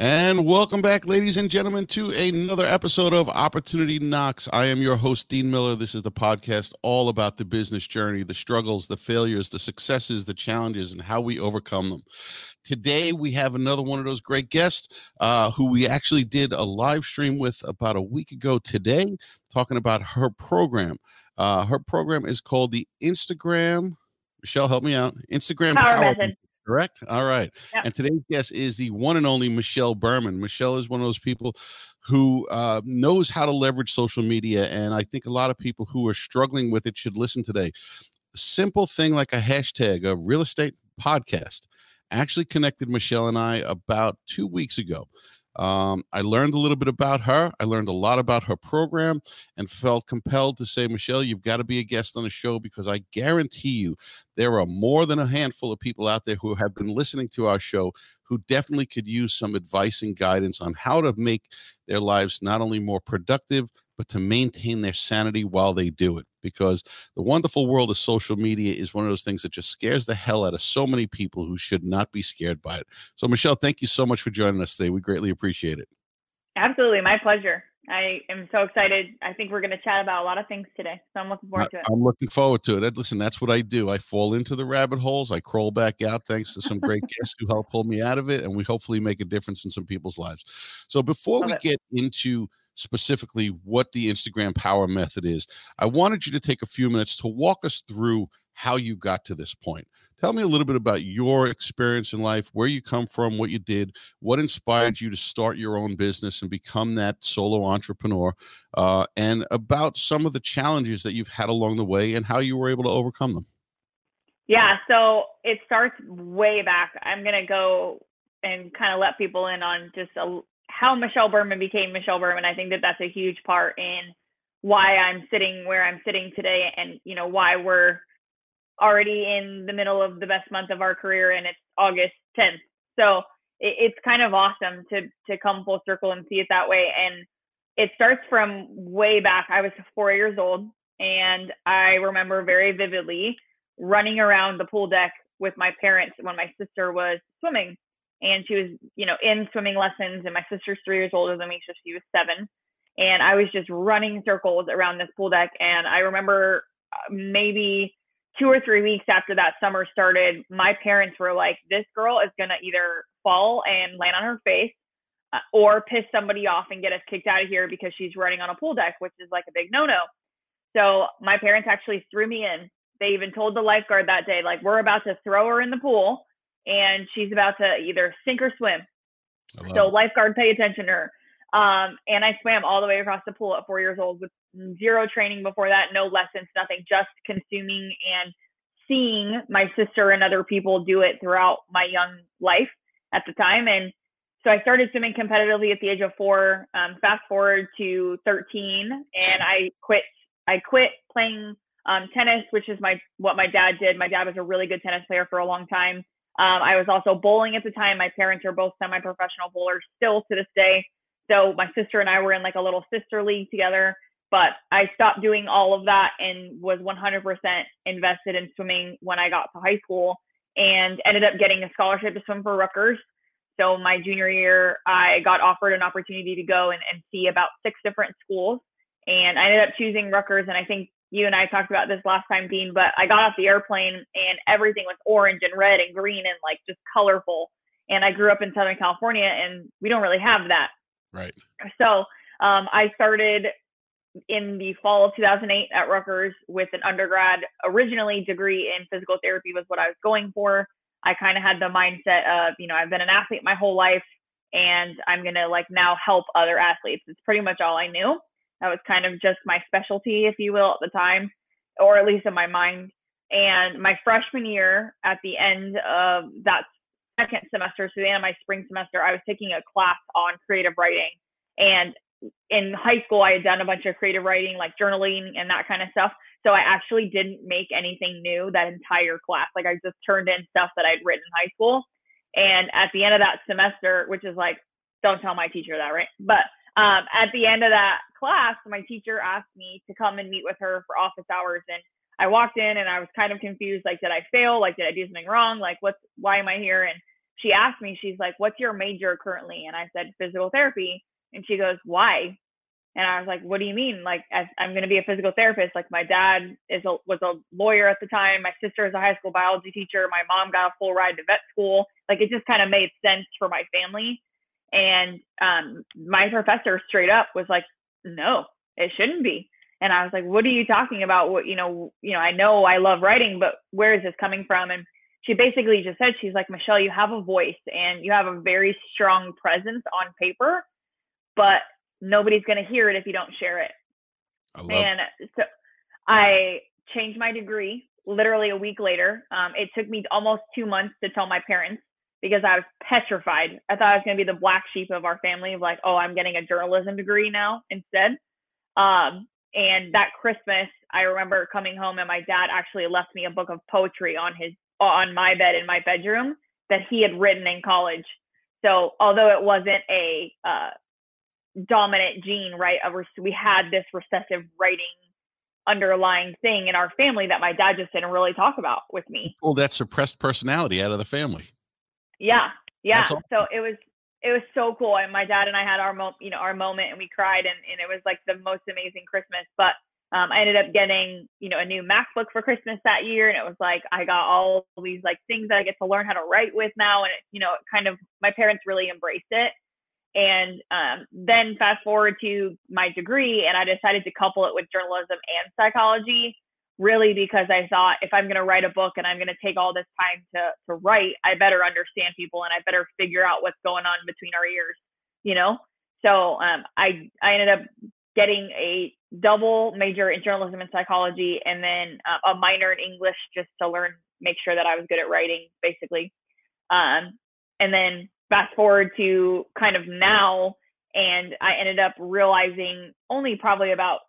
And welcome back, ladies and gentlemen, to another episode of Opportunity Knocks. I am your host, Dean Miller. This is the podcast all about the business journey, the struggles, the failures, the successes, the challenges, and how we overcome them. Today, we have another one of those great guests who we actually did a live stream with about a week ago today, talking about her program. Her program is called the Instagram, Michelle, help me out, Instagram Power Method. Correct? All right. Yep. And today's guest is the one and only Michelle Berman. Michelle is one of those people who knows how to leverage social media. And I think a lot of people who are struggling with it should listen today. Simple thing like a hashtag, a real estate podcast, actually connected Michelle and I about 2 weeks ago. I learned a little bit about her. I learned a lot about her program and felt compelled to say, Michelle, you've got to be a guest on the show because I guarantee you there are more than a handful of people out there who have been listening to our show who definitely could use some advice and guidance on how to make their lives not only more productive, but to maintain their sanity while they do it. Because the wonderful world of social media is one of those things that just scares the hell out of so many people who should not be scared by it. So, Michelle, thank you so much for joining us today. We greatly appreciate it. Absolutely. My pleasure. I am so excited. I think we're going to chat about a lot of things today. So I'm looking forward to it. I'm looking forward to it. Listen, that's what I do. I fall into the rabbit holes. I crawl back out thanks to some great guests who help pull me out of it. And we hopefully make a difference in some people's lives. So before we get into specifically what the Instagram Power Method is, I wanted you to take a few minutes to walk us through how you got to this point. Tell me a little bit about your experience in life, where you come from, what you did, what inspired you to start your own business and become that solo entrepreneur, and about some of the challenges that you've had along the way and how you were able to overcome them. Yeah, so it starts way back. I'm going to go and kind of let people in on just how Michelle Berman became Michelle Berman. I think that that's a huge part in why I'm sitting where I'm sitting today and, you know, why we're already in the middle of the best month of our career and it's August 10th. So it's kind of awesome to come full circle and see it that way. And it starts from way back. I was 4 years old and I remember very vividly running around the pool deck with my parents when my sister was swimming. And she was, you know, in swimming lessons, and my sister's 3 years older than me, so she was 7. And I was just running circles around this pool deck. And I remember maybe 2 or 3 weeks after that summer started, my parents were like, this girl is going to either fall and land on her face or piss somebody off and get us kicked out of here because she's running on a pool deck, which is like a big no-no. So my parents actually threw me in. They even told the lifeguard that day, like, we're about to throw her in the pool. And she's about to either sink or swim. So lifeguard, pay attention to her. And I swam all the way across the pool at 4 years old with zero training before that, no lessons, nothing, just consuming and seeing my sister and other people do it throughout my young life at the time. And so I started swimming competitively at the age of 4. Fast forward to 13, and I quit playing tennis, which is what my dad did. My dad was a really good tennis player for a long time. I was also bowling at the time. My parents are both semi-professional bowlers still to this day. So my sister and I were in like a little sister league together, but I stopped doing all of that and was 100% invested in swimming when I got to high school and ended up getting a scholarship to swim for Rutgers. So my junior year, I got offered an opportunity to go and see about 6 different schools. And I ended up choosing Rutgers. And I think you and I talked about this last time, Dean, but I got off the airplane and everything was orange and red and green and like just colorful. And I grew up in Southern California and we don't really have that. Right. So I started in the fall of 2008 at Rutgers with an undergrad, originally degree in physical therapy was what I was going for. I kind of had the mindset of, you know, I've been an athlete my whole life and I'm going to like now help other athletes. It's pretty much all I knew. That was kind of just my specialty, if you will, at the time, or at least in my mind. And my freshman year, at the end of that second semester, so the end of my spring semester, I was taking a class on creative writing. And in high school, I had done a bunch of creative writing, like journaling and that kind of stuff. So I actually didn't make anything new that entire class. Like I just turned in stuff that I'd written in high school. And at the end of that semester, which is like, don't tell my teacher that, right? But at the end of that class, my teacher asked me to come and meet with her for office hours. And I walked in and I was kind of confused. Like, did I fail? Like, did I do something wrong? Like, why am I here? And she asked me, she's like, "What's your major currently?" And I said, "Physical therapy." And she goes, "Why?" And I was like, "What do you mean? Like, I'm going to be a physical therapist. Like, my dad was a lawyer at the time. My sister is a high school biology teacher. My mom got a full ride to vet school. Like, it just kind of made sense for my family." And my professor straight up was like, "No, it shouldn't be." And I was like, "What are you talking about? What, I know I love writing, but where is this coming from?" And she basically just said, she's like, "Michelle, you have a voice and you have a very strong presence on paper, but nobody's going to hear it if you don't share it." And so I changed my degree literally a week later. It took me almost 2 months to tell my parents because I was petrified. I thought I was going to be the black sheep of our family, of like, "Oh, I'm getting a journalism degree now instead." And that Christmas, I remember coming home and my dad actually left me a book of poetry on my bed in my bedroom that he had written in college. So although it wasn't a dominant gene, right? We had this recessive writing underlying thing in our family that my dad just didn't really talk about with me. Well, that suppressed personality out of the family. Yeah. Yeah. Awesome. So it was so cool. And my dad and I had our moment, and we cried, and it was like the most amazing Christmas. But I ended up getting, a new MacBook for Christmas that year. And it was like, I got all these like things that I get to learn how to write with now. And it kind of, my parents really embraced it. And then fast forward to my degree, and I decided to couple it with journalism and psychology, really because I thought, if I'm going to write a book and I'm going to take all this time to write, I better understand people and I better figure out what's going on between our ears, So I ended up getting a double major in journalism and psychology, and then a minor in English just to make sure that I was good at writing, basically. And then fast forward to kind of now, and I ended up realizing only probably about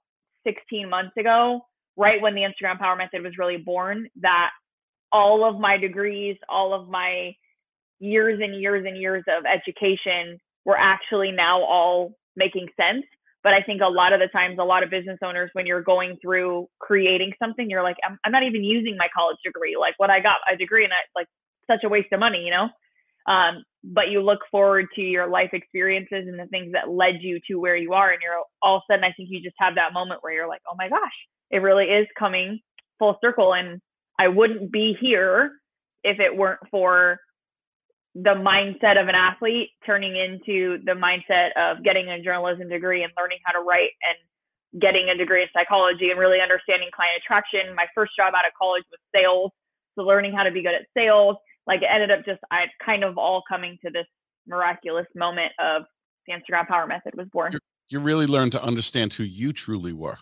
16 months ago, right when the Instagram Power Method was really born, that all of my degrees, all of my years and years and years of education were actually now all making sense. But I think a lot of the times, a lot of business owners, when you're going through creating something, you're like, I'm not even using my college degree. Like, what I got a degree in, like, such a waste of money, But you look forward to your life experiences and the things that led you to where you are. And you're all of a sudden, I think you just have that moment where you're like, "Oh my gosh, it really is coming full circle." And I wouldn't be here if it weren't for the mindset of an athlete turning into the mindset of getting a journalism degree and learning how to write and getting a degree in psychology and really understanding client attraction. My first job out of college was sales. So learning how to be good at sales. Like, it ended up just, I kind of all coming to this miraculous moment of the Instagram Power Method was born. You really learned to understand who you truly were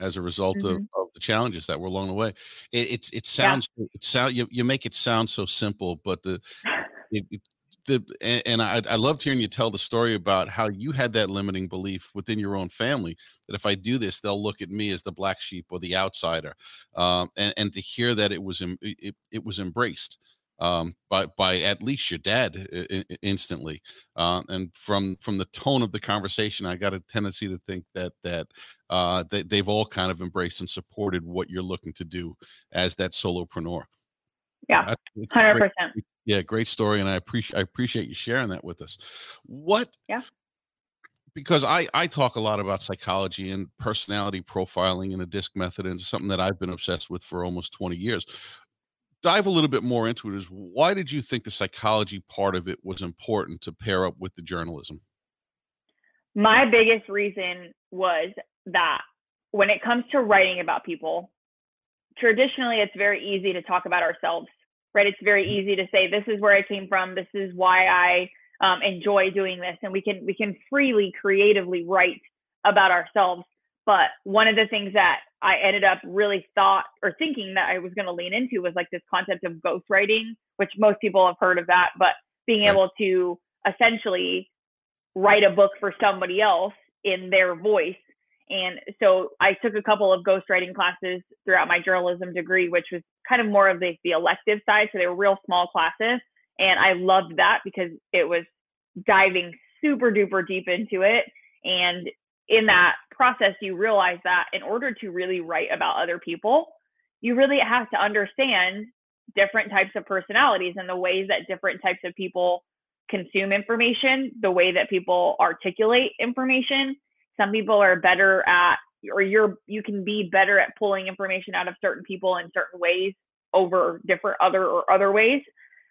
as a result of the challenges that were along the way. It sounds, you make it sound so simple, but I loved hearing you tell the story about how you had that limiting belief within your own family that if I do this, they'll look at me as the black sheep or the outsider. And to hear that it was embraced by at least your dad instantly. And from the tone of the conversation, I got a tendency to think that they've all kind of embraced and supported what you're looking to do as that solopreneur. Yeah, 100%. Yeah, great story, and I appreciate you sharing that with us. Because I talk a lot about psychology and personality profiling and a DISC method, and it's something that I've been obsessed with for almost 20 years. Dive a little bit more into it. Is why did you think the psychology part of it was important to pair up with the journalism? My biggest reason was that when it comes to writing about people, traditionally it's very easy to talk about ourselves, right? It's very easy to say, this is where I came from. This is why I enjoy doing this. And we can freely, creatively write about ourselves. But one of the things that I ended up really thinking that I was going to lean into was like this concept of ghostwriting, which most people have heard of that, but being able to essentially write a book for somebody else in their voice. And so I took a couple of ghostwriting classes throughout my journalism degree, which was kind of more of the elective side. So they were real small classes. And I loved that because it was diving super duper deep into it. And in that process, you realize that in order to really write about other people, you really have to understand different types of personalities and the ways that different types of people consume information, the way that people articulate information. Some people are better at, or you can be better at pulling information out of certain people in certain ways over different other ways.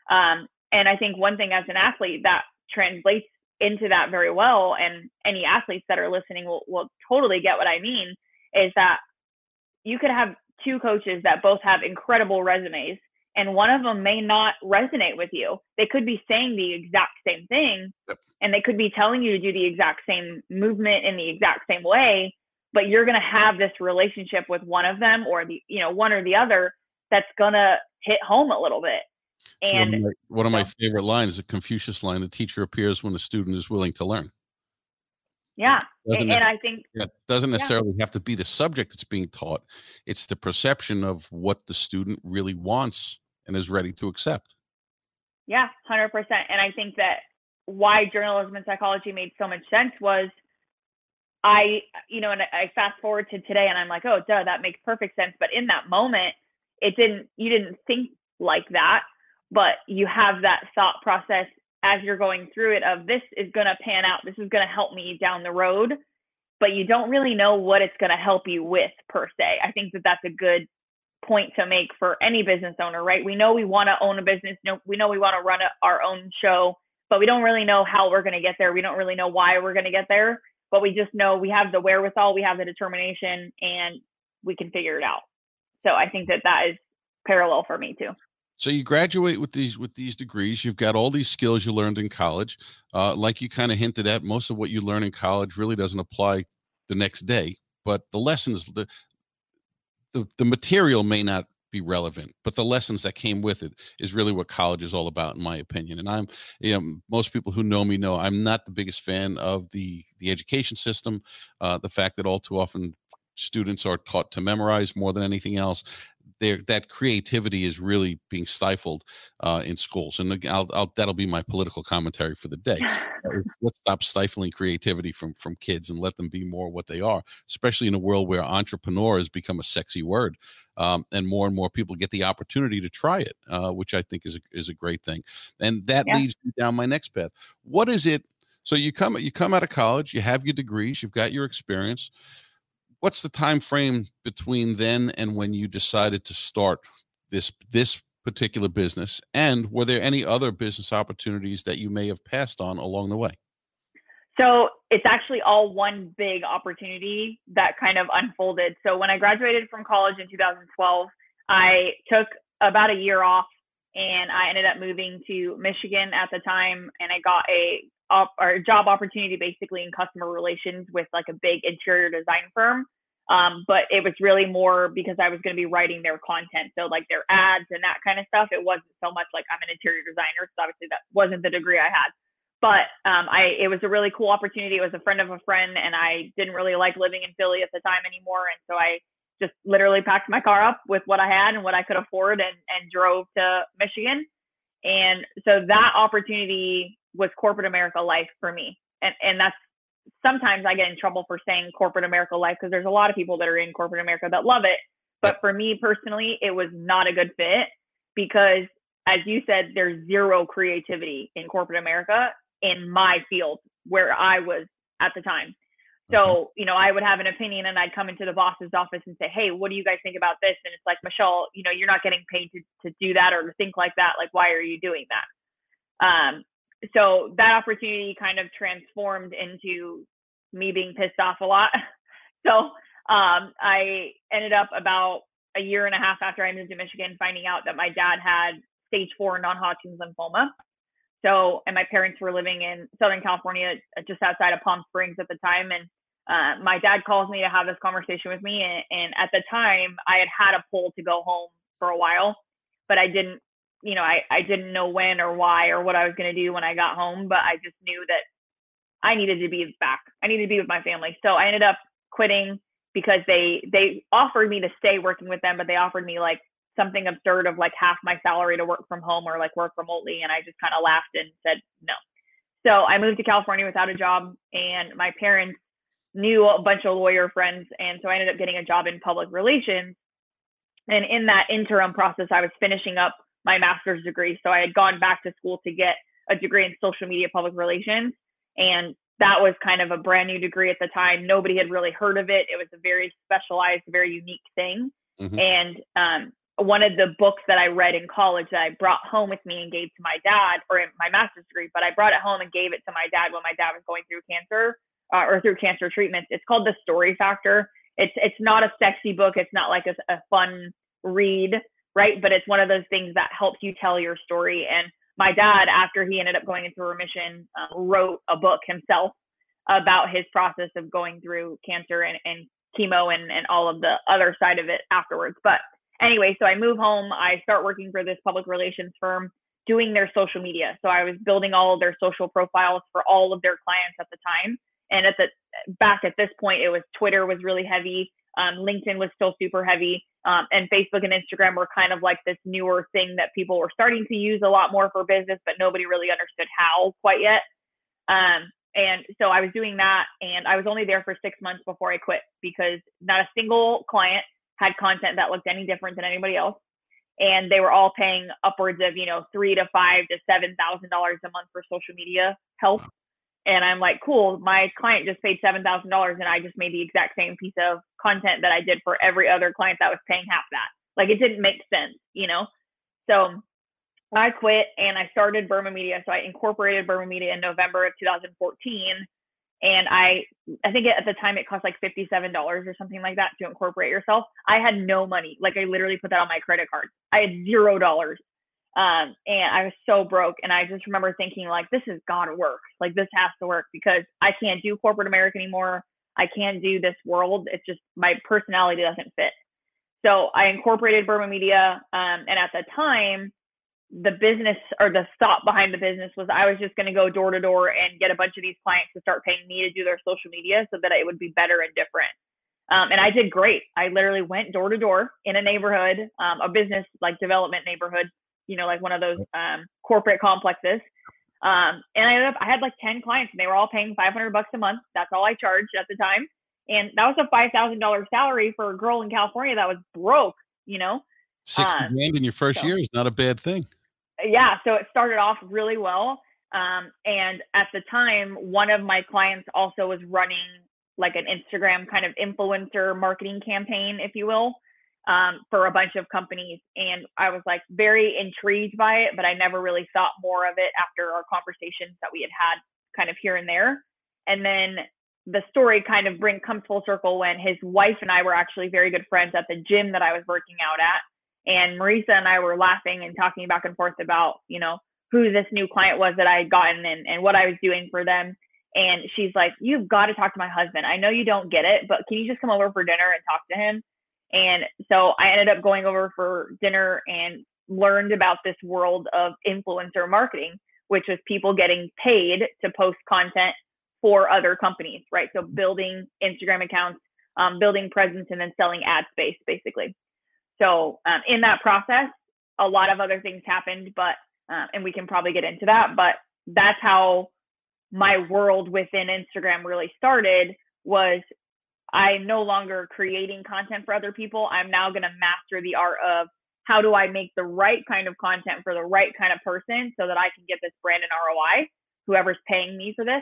And I think one thing as an athlete that translates into that very well, and any athletes that are listening will totally get what I mean, is that you could have two coaches that both have incredible resumes, and one of them may not resonate with you. They could be saying the exact same thing, and they could be telling you to do the exact same movement in the exact same way, but you're going to have this relationship with one of them, or the, you know, one or the other, that's going to hit home a little bit. And one of my favorite lines, the Confucius line, the teacher appears when the student is willing to learn. Yeah. And I think it doesn't necessarily have to be the subject that's being taught. It's the perception of what the student really wants and is ready to accept. Yeah, 100%. And I think that why journalism and psychology made so much sense was I fast forward to today and I'm like, oh, duh, that makes perfect sense. But in that moment, you didn't think like that. But you have that thought process as you're going through it of, this is going to pan out. This is going to help me down the road, but you don't really know what it's going to help you with per se. I think that that's a good point to make for any business owner, right? We know we want to own a business. We know we want to run our own show, but we don't really know how we're going to get there. We don't really know why we're going to get there, but we just know we have the wherewithal, we have the determination, and we can figure it out. So I think that that is parallel for me too. So you graduate with these degrees, you've got all these skills you learned in college. Like you kind of hinted at, most of what you learn in college really doesn't apply the next day, but the lessons, the material may not be relevant, but the lessons that came with it is really what college is all about, in my opinion. And I'm, most people who know me know I'm not the biggest fan of the education system. The fact that all too often students are taught to memorize more than anything else. That creativity is really being stifled in schools. And that'll be my political commentary for the day. Let's stop stifling creativity from kids and let them be more what they are, especially in a world where entrepreneur has become a sexy word. And more people get the opportunity to try it, which I think is a great thing. And that leads me down my next path. What is it? So you come out of college, you have your degrees, you've got your experience. What's the time frame between then and when you decided to start this particular business? And were there any other business opportunities that you may have passed on along the way? So it's actually all one big opportunity that kind of unfolded. So when I graduated from college in 2012, I took about a year off, and I ended up moving to Michigan at the time, and I got a job opportunity basically in customer relations with like a big interior design firm. But it was really more because I was going to be writing their content. So like their ads and that kind of stuff. It wasn't so much like I'm an interior designer, so obviously that wasn't the degree I had, but it was a really cool opportunity. It was a friend of a friend, and I didn't really like living in Philly at the time anymore. And so I just literally packed my car up with what I had and what I could afford and drove to Michigan. And so that opportunity was corporate America life for me. And that's, sometimes I get in trouble for saying corporate America life, because there's a lot of people that are in corporate America that love it. But for me personally, it was not a good fit, because as you said, there's zero creativity in corporate America in my field where I was at the time. So, I would have an opinion, and I'd come into the boss's office and say, hey, what do you guys think about this? And it's like, Michelle, you're not getting paid to do that or to think like that. Like, why are you doing that? So that opportunity kind of transformed into me being pissed off a lot. So I ended up about a year and a half after I moved to Michigan finding out that my dad had stage 4 non-Hodgkin's lymphoma. So, and my parents were living in Southern California, just outside of Palm Springs at the time. And my dad calls me to have this conversation with me. And at the time I had a pull to go home for a while, but I didn't, I didn't know when or why or what I was going to do when I got home, but I just knew that I needed to be back. I needed to be with my family. So I ended up quitting, because they offered me to stay working with them, but they offered me like something absurd of like half my salary to work from home or like work remotely. And I just kind of laughed and said no. So I moved to California without a job, and my parents knew a bunch of lawyer friends. And so I ended up getting a job in public relations. And in that interim process, I was finishing up my master's degree. So I had gone back to school to get a degree in social media public relations. And that was kind of a brand new degree at the time. Nobody had really heard of it. It was a very specialized, very unique thing. Mm-hmm. And one of the books that I read in college that I brought home with me and gave to my dad, or in my master's degree, but I brought it home and gave it to my dad when my dad was going through cancer or through cancer treatments. It's called The Story Factor. It's not a sexy book. It's not like a fun read, right? But it's one of those things that helps you tell your story. And my dad, after he ended up going into remission, wrote a book himself about his process of going through cancer and chemo and all of the other side of it afterwards. But anyway, so I move home, I start working for this public relations firm doing their social media. So I was building all of their social profiles for all of their clients at the time. And back at this point, it was Twitter was really heavy. LinkedIn was still super heavy. And Facebook and Instagram were kind of like this newer thing that people were starting to use a lot more for business, but nobody really understood how quite yet. And so I was doing that, and I was only there for 6 months before I quit because not a single client had content that looked any different than anybody else. And they were all paying upwards of, $3,000 to $5,000 to $7,000 a month for social media help. And I'm like, cool, my client just paid $7,000 and I just made the exact same piece of content that I did for every other client that was paying half that. Like, it didn't make sense, So I quit and I started Burma Media. So I incorporated Burma Media in November of 2014. And I think at the time it cost like $57 or something like that to incorporate yourself. I had no money. Like, I literally put that on my credit card. I had $0. And I was so broke. And I just remember thinking, like, this has got to work. Like, this has to work because I can't do corporate America anymore. I can't do this world. It's just my personality doesn't fit. So I incorporated Burma Media. And at the time, the business or the thought behind the business was I was just going to go door to door and get a bunch of these clients to start paying me to do their social media so that it would be better and different. And I did great. I literally went door to door in a neighborhood, a business like development neighborhood, like one of those corporate complexes. And I had like 10 clients and they were all paying $500 a month. That's all I charged at the time. And that was a $5,000 salary for a girl in California that was broke, $60,000 in your first year is not a bad thing. Yeah. So it started off really well. And at the time, one of my clients also was running like an Instagram kind of influencer marketing campaign, if you will. For a bunch of companies. And I was like very intrigued by it, but I never really thought more of it after our conversations that we had had kind of here and there. And then the story kind of comes full circle when his wife and I were actually very good friends at the gym that I was working out at. And Marisa and I were laughing and talking back and forth about, who this new client was that I had gotten and what I was doing for them. And she's like, you've got to talk to my husband. I know you don't get it, but can you just come over for dinner and talk to him? And so I ended up going over for dinner and learned about this world of influencer marketing, which was people getting paid to post content for other companies, right? So building Instagram accounts, building presence, and then selling ad space, basically. So in that process, a lot of other things happened, but and we can probably get into that, but that's how my world within Instagram really started was I'm no longer creating content for other people. I'm now going to master the art of how do I make the right kind of content for the right kind of person so that I can get this brand an ROI, whoever's paying me for this.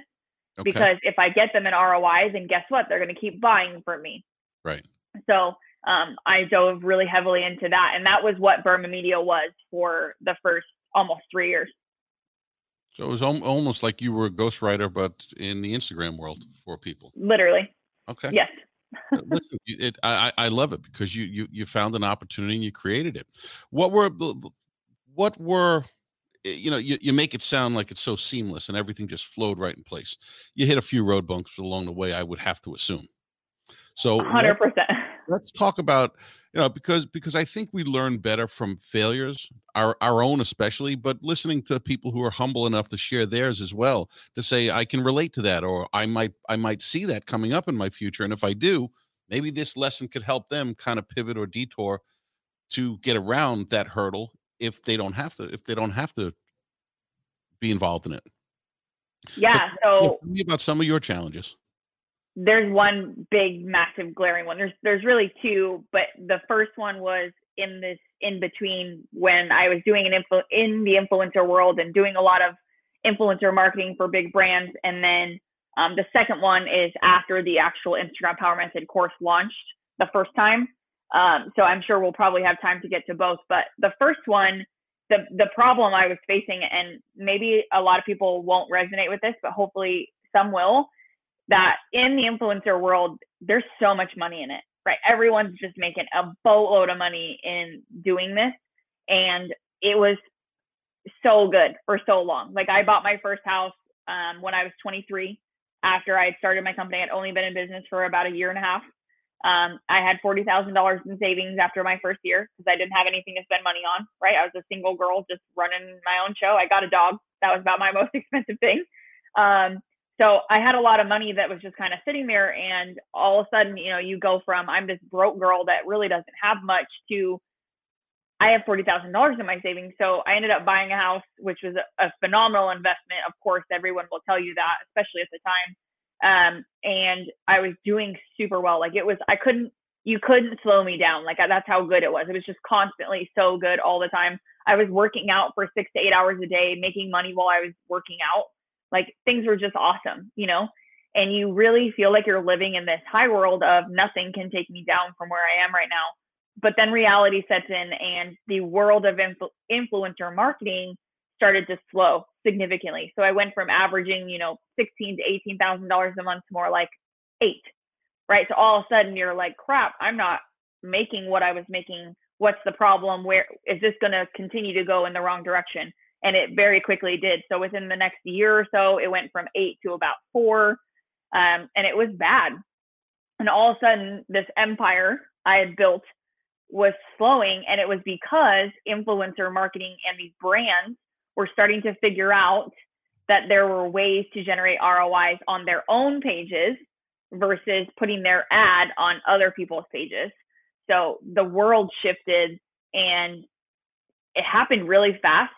Okay. Because if I get them an ROI, then guess what? They're going to keep buying from me. Right. So I dove really heavily into that. And that was what Burma Media was for the first almost 3 years. So it was almost like you were a ghostwriter, but in the Instagram world for people. Literally. Okay. Yes. Listen, I love it because you found an opportunity and you created it. What were you make it sound like it's so seamless and everything just flowed right in place. You hit a few road bumps along the way, I would have to assume. So 100%. Let's talk about, because I think we learn better from failures, our own especially, but listening to people who are humble enough to share theirs as well, to say, I can relate to that, or I might see that coming up in my future. And if I do, maybe this lesson could help them kind of pivot or detour to get around that hurdle if they don't have to be involved in it. Yeah. So tell me about some of your challenges. There's one big, massive glaring one. There's really two, but the first one was in this in between when I was doing an info in the influencer world and doing a lot of influencer marketing for big brands. And then the second one is after the actual Instagram Power Method course launched the first time. So I'm sure we'll probably have time to get to both. But the first one, the problem I was facing, and maybe a lot of people won't resonate with this, but hopefully some will, that in the influencer world, there's so much money in it, right? Everyone's just making a boatload of money in doing this. And it was so good for so long. Like I bought my first house when I was 23. After I had started my company, I'd only been in business for about a year and a half. I had $40,000 in savings after my first year because I didn't have anything to spend money on, right? I was a single girl just running my own show. I got a dog. That was about my most expensive thing. So I had a lot of money that was just kind of sitting there. And all of a sudden, you know, you go from I'm this broke girl that really doesn't have much to I have $40,000 in my savings. So I ended up buying a house, which was a phenomenal investment. Of course, everyone will tell you that, especially at the time. And I was doing super well. Like it was, you couldn't slow me down. Like that's how good it was. It was just constantly so good all the time. I was working out for 6 to 8 hours a day, making money while I was working out. Like things were just awesome, you know? And you really feel like you're living in this high world of nothing can take me down from where I am right now. But then reality sets in and the world of influencer marketing started to slow significantly. So I went from averaging, you know, $16,000 to $18,000 a month to more like $8,000, right? So all of a sudden you're like, crap, I'm not making what I was making. What's the problem? Where is this going to continue to go in the wrong direction? And it very quickly did. So within the next year or so, it went from $8,000 to about $4,000. And it was bad. And all of a sudden this empire I had built was slowing, and it was because influencer marketing and these brands were starting to figure out that there were ways to generate ROIs on their own pages versus putting their ad on other people's pages. So the world shifted, and it happened really fast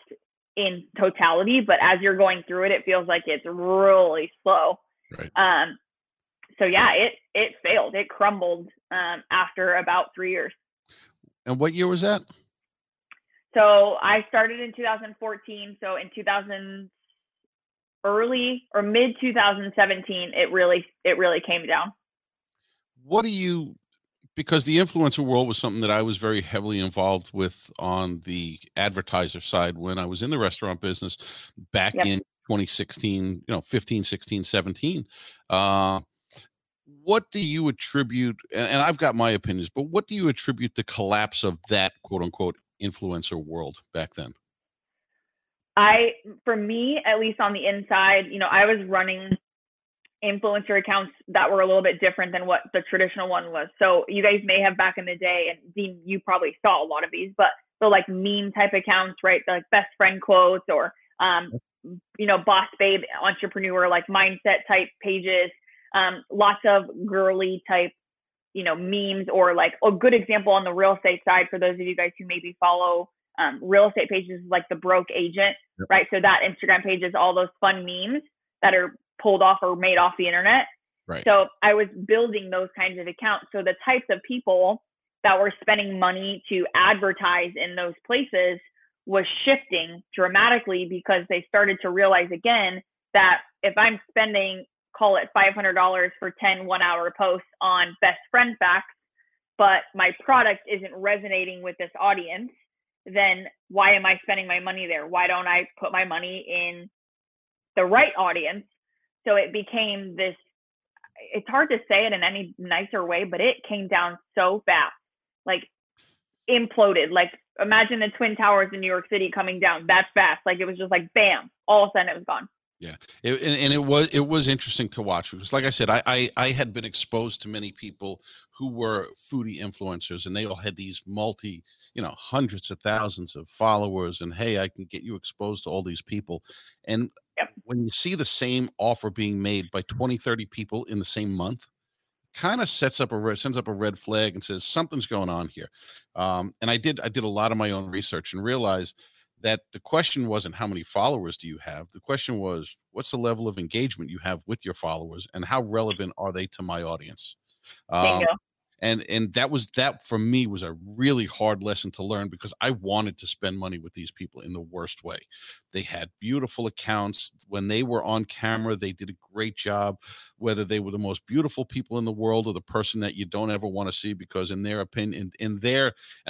in totality, but as you're going through it, it feels like it's really slow. Right. So yeah, it failed. It crumbled after about 3 years. And what year was that? So I started in 2014. So in mid 2017, it really came down. Because the influencer world was something that I was very heavily involved with on the advertiser side when I was in the restaurant business back in 2016, you know, 15, 16, 17. What do you attribute, and I've got my opinions, but what do you attribute the collapse of that quote unquote influencer world back then? For me, at least on the inside, you know, I was running influencer accounts that were a little bit different than what the traditional one was. So you guys may have back in the day, and Dean, you probably saw a lot of these, but the like meme type accounts, right? The like best friend quotes or, you know, boss babe, entrepreneur, like mindset type pages. Lots of girly type, you know, memes, or like a good example on the real estate side for those of you guys who maybe follow real estate pages, like the Broke Agent, right? So that Instagram page is all those fun memes that are pulled off or made off the internet. Right. So I was building those kinds of accounts. So the types of people that were spending money to advertise in those places was shifting dramatically because they started to realize again that if I'm spending, call it $500 for 10 one-hour posts on best friend facts, but my product isn't resonating with this audience, then why am I spending my money there? Why don't I put my money in the right audience? So it became this, it's hard to say it in any nicer way, but it came down so fast, like imploded. Like imagine the Twin Towers in New York City coming down that fast. Like it was just like, bam, all of a sudden it was gone. Yeah. It was interesting to watch because, like I said, I had been exposed to many people who were foodie influencers, and they all had these hundreds of thousands of followers, and hey, I can get you exposed to all these people. And when you see the same offer being made by 20, 30 people in the same month, kind of sends up a red flag and says something's going on here. And I did a lot of my own research and realized that the question wasn't how many followers do you have? The question was, what's the level of engagement you have with your followers, and how relevant are they to my audience? And that for me was a really hard lesson to learn, because I wanted to spend money with these people in the worst way. They had beautiful accounts. When they were on camera, they did a great job, whether they were the most beautiful people in the world or the person that you don't ever want to see, because in their opinion, and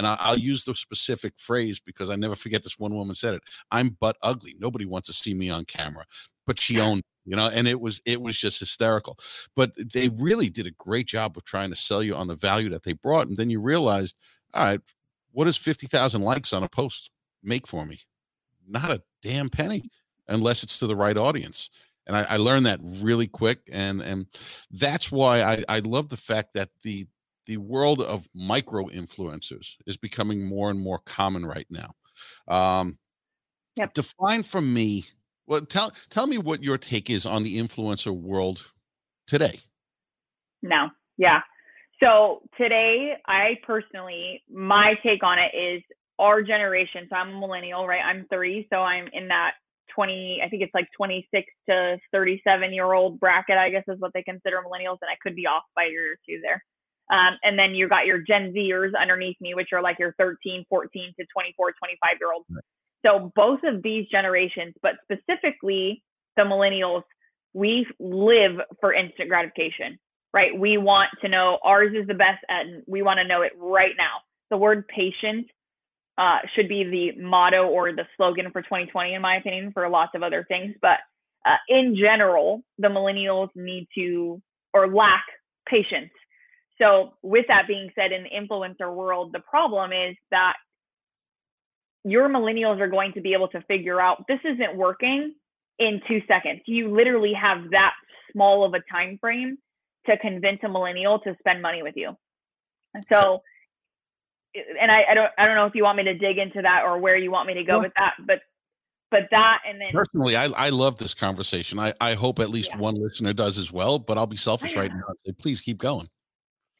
I'll use the specific phrase because I never forget, this one woman said it, "I'm butt ugly. Nobody wants to see me on camera," but she owned, and it was just hysterical. But they really did a great job of trying to sell you on the value that they brought. And then you realized, all right, what does 50,000 likes on a post make for me? Not a damn penny, unless it's to the right audience. And I learned that really quick. And that's why I love the fact that the world of micro influencers is becoming more and more common right now. Yep. Define for me, well, tell me what your take is on the influencer world today. No. Yeah. So today, I personally, my take on it is our generation. So I'm a millennial, right? I'm 30. So I'm in that 26 to 37 year old bracket, I guess, is what they consider millennials. And I could be off by a year or two there. And then you got your Gen Zers underneath me, which are like your 13, 14 to 24, 25 year olds. Right. So both of these generations, but specifically the millennials, we live for instant gratification, right? We want to know ours is the best and we want to know it right now. The word patient should be the motto or the slogan for 2020, in my opinion, for lots of other things. But in general, the millennials need to, or lack patience. So with that being said, in the influencer world, the problem is that your millennials are going to be able to figure out this isn't working in 2 seconds. You literally have that small of a time frame to convince a millennial to spend money with you. So, and I don't know if you want me to dig into that or where you want me to go with that, but that, and then personally, I love this conversation. I hope at least one listener does as well, but I'll be selfish right now and say, please keep going.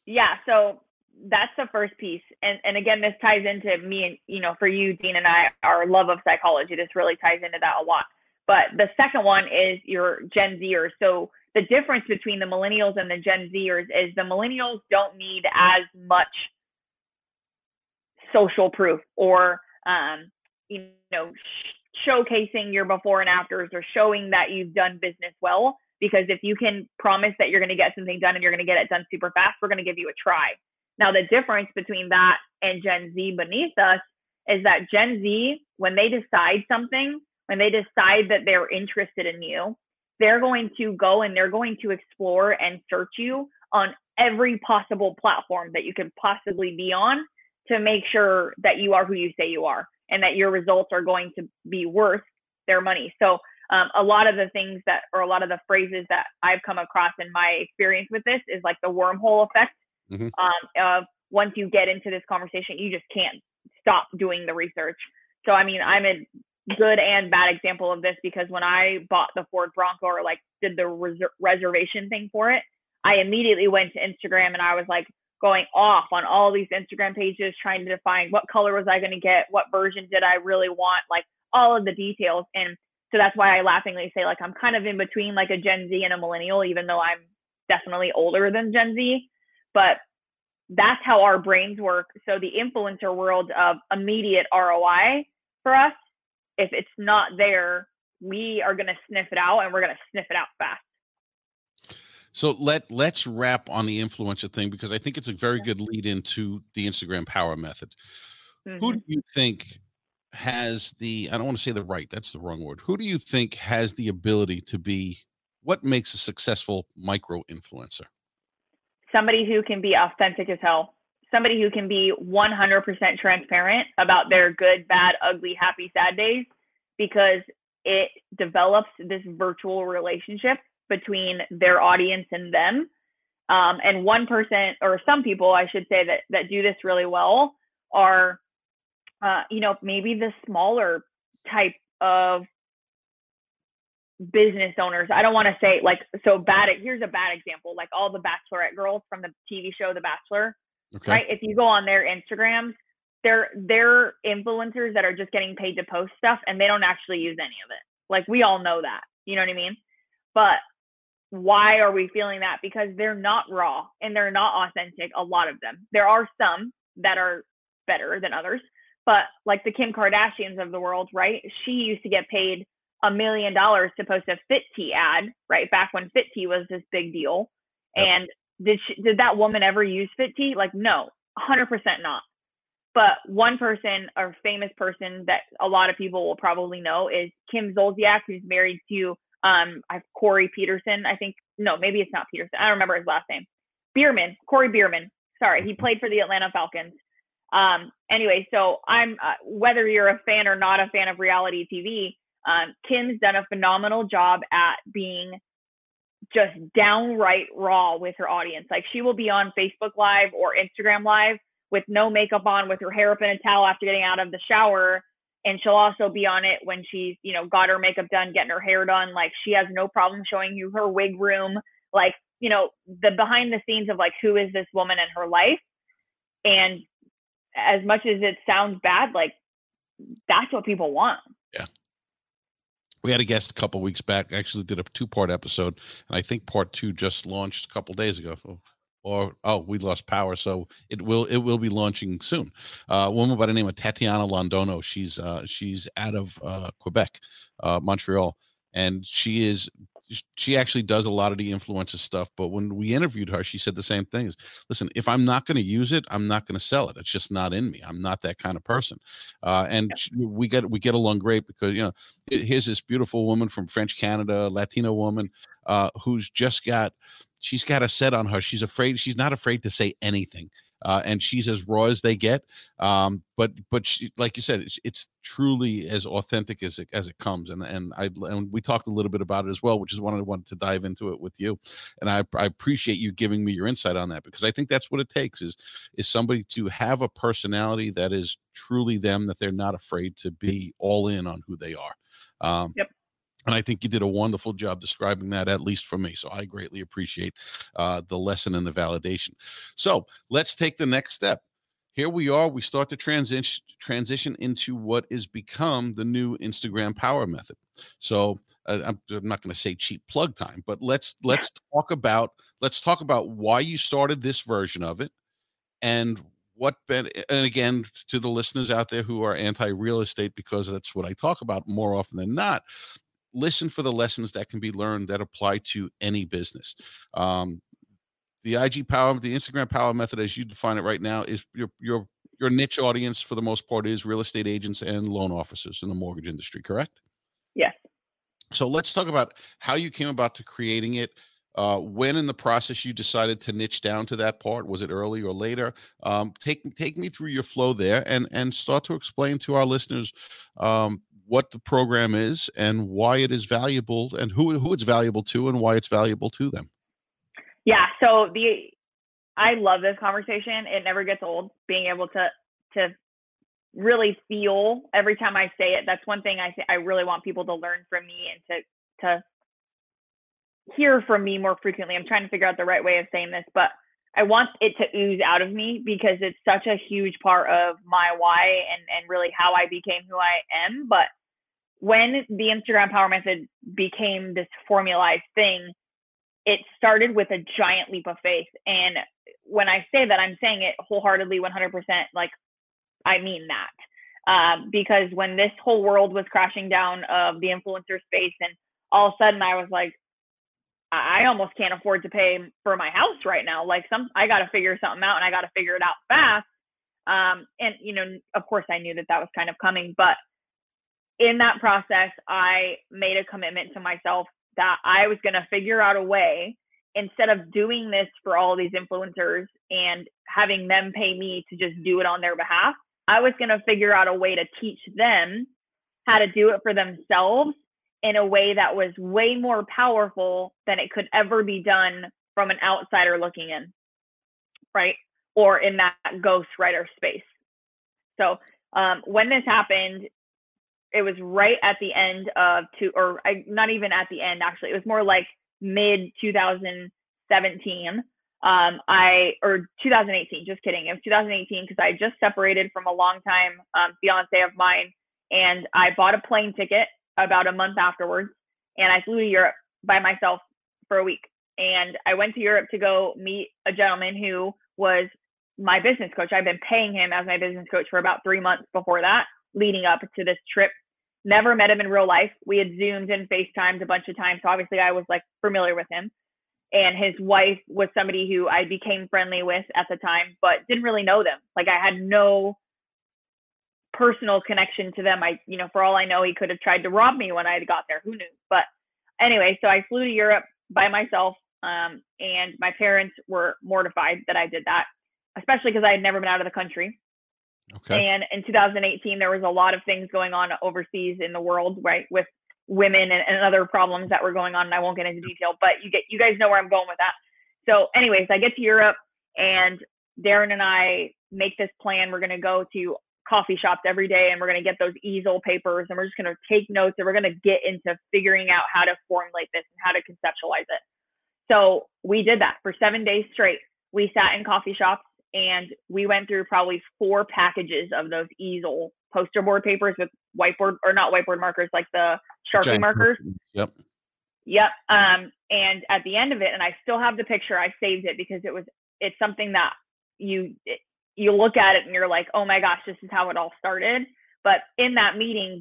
Yeah. So that's the first piece. And again, this ties into me and, for you, Dean, and I, our love of psychology, this really ties into that a lot. But the second one is your Gen Zers. So the difference between the millennials and the Gen Zers is the millennials don't need as much social proof or, showcasing your before and afters or showing that you've done business well, because if you can promise that you're going to get something done and you're going to get it done super fast, we're going to give you a try. Now, the difference between that and Gen Z beneath us is that Gen Z, when they decide something, when they decide that they're interested in you, they're going to go and they're going to explore and search you on every possible platform that you could possibly be on to make sure that you are who you say you are and that your results are going to be worth their money. So a lot of the phrases that I've come across in my experience with this is like the wormhole effect. Mm-hmm. Once you get into this conversation, you just can't stop doing the research. So, I'm a good and bad example of this, because when I bought the Ford Bronco or did the reservation thing for it, I immediately went to Instagram and I was going off on all these Instagram pages, trying to define what color was I going to get? What version did I really want? All of the details. And so that's why I laughingly say I'm kind of in between a Gen Z and a millennial, even though I'm definitely older than Gen Z. But that's how our brains work. So the influencer world of immediate ROI for us, if it's not there, we are going to sniff it out, and we're going to sniff it out fast. So let's wrap on the influencer thing, because I think it's a very good lead into the Instagram Power Method. Mm-hmm. Who do you think has I don't want to say the right, that's the wrong word. Who do you think has the ability to be, what makes a successful micro-influencer? Somebody who can be authentic as hell, somebody who can be 100% transparent about their good, bad, ugly, happy, sad days, because it develops this virtual relationship between their audience and them. And one person, or some people, I should say, that do this really well are, maybe the smaller type of business owners. I don't want to say here's a bad example, all the bachelorette girls from the TV show The Bachelor, right? If you go on their Instagrams, they're influencers that are just getting paid to post stuff and they don't actually use any of it. We all know that, you know what I mean? But why are we feeling that? Because they're not raw and they're not authentic, a lot of them. There are some that are better than others, but like the Kim Kardashians of the world, right? She used to get paid $1 million to post a Fit Tea ad, right? Back when Fit Tea was this big deal. Yep. And did that woman ever use Fit Tea? Like, no, 100% not. But one person or famous person that a lot of people will probably know is Kim Zolciak, who's married to Corey Peterson, I think. No, maybe it's not Peterson. I don't remember his last name. Berman, Corey Berman. Sorry, he played for the Atlanta Falcons. Anyway, so I'm whether you're a fan or not a fan of reality TV, Kim's done a phenomenal job at being just downright raw with her audience. Like, she will be on Facebook Live or Instagram Live with no makeup on, with her hair up in a towel after getting out of the shower. And she'll also be on it when she's, you know, got her makeup done, getting her hair done. Like, she has no problem showing you her wig room. Like, you know, the behind the scenes of like, who is this woman in her life? And as much as it sounds bad, like, that's what people want. Yeah. We had a guest a couple of weeks back, actually did a 2-part episode. And I think part 2 just launched a couple of days ago. We lost power, so it will be launching soon. A woman by the name of Tatiana Londono. She's out of Quebec, Montreal, and she actually does a lot of the influencer stuff. But when we interviewed her, she said the same things. Listen, if I'm not going to use it, I'm not going to sell it. It's just not in me. I'm not that kind of person. We get along great because, you know, here's this beautiful woman from French Canada, Latino woman, who's just got, she's got a set on her. She's not afraid to say anything. And she's as raw as they get. But she, like you said, it's truly as authentic as it comes. And we talked a little bit about it as well, which is why I wanted to dive into it with you. And I appreciate you giving me your insight on that, because I think that's what it takes is somebody to have a personality that is truly them, that they're not afraid to be all in on who they are. Yep. And I think you did a wonderful job describing that, at least for me. So I greatly appreciate the lesson and the validation. So let's take the next step. Here we are. We start to transition into what is become the new Instagram Power Method. So I'm not going to say cheap plug time, but let's talk about why you started this version of it, and and again, to the listeners out there who are anti-real estate, because that's what I talk about more often than not. Listen for the lessons that can be learned that apply to any business. The Instagram Power Method, as you define it right now, is your niche audience for the most part is real estate agents and loan officers in the mortgage industry, correct? Yes. So let's talk about how you came about to creating it. When in the process you decided to niche down to that part? Was it early or later? Take me through your flow there, and start to explain to our listeners what the program is and why it is valuable, and who it's valuable to, and why it's valuable to them. Yeah. So I love this conversation. It never gets old, being able to really feel every time I say it. That's one thing I really want people to learn from me, and to hear from me more frequently. I'm trying to figure out the right way of saying this, but I want it to ooze out of me, because it's such a huge part of my why and really how I became who I am. But when the Instagram Power Method became this formalized thing, it started with a giant leap of faith. And when I say that, I'm saying it wholeheartedly, 100%, like, I mean that. Because when this whole world was crashing down of the influencer space, and all of a sudden I was like, I almost can't afford to pay for my house right now. Like, I got to figure something out, and I got to figure it out fast. And, you know, of course I knew that was kind of coming, but in that process, I made a commitment to myself that I was going to figure out a way, instead of doing this for all these influencers and having them pay me to just do it on their behalf, I was going to figure out a way to teach them how to do it for themselves, in a way that was way more powerful than it could ever be done from an outsider looking in, right? Or in that ghostwriter space. So when this happened, it was right at the end of not even at the end, actually, it was more like mid 2017, 2018, just kidding. It was 2018, because I just separated from a longtime fiance of mine, and I bought a plane ticket about a month afterwards, and I flew to Europe by myself for a week. And I went to Europe to go meet a gentleman who was my business coach. I've been paying him as my business coach for about 3 months before that, leading up to this trip. Never met him in real life. We had Zoomed and FaceTimed a bunch of times. So obviously I was like familiar with him. And his wife was somebody who I became friendly with at the time, but didn't really know them. Like I had no personal connection to them. I for all I know, he could have tried to rob me when I had got there, who knew? But anyway, so I flew to Europe by myself. And my parents were mortified that I did that, especially because I had never been out of the country. Okay. And in 2018, there was a lot of things going on overseas in the world, right, with women and other problems that were going on. And I won't get into detail, but you guys know where I'm going with that. So anyways, I get to Europe and Darren and I make this plan. We're going to go to coffee shops every day and we're going to get those easel papers and we're just going to take notes and we're going to get into figuring out how to formulate this and how to conceptualize it. So we did that for 7 days straight. We sat in coffee shops and we went through probably 4 packages of those easel poster board papers with whiteboard, or not whiteboard markers, like the Sharpie markers. Yep. And at the end of it, and I still have the picture, I saved it because it's something that you look at it and you're like, oh my gosh, this is how it all started. But in that meeting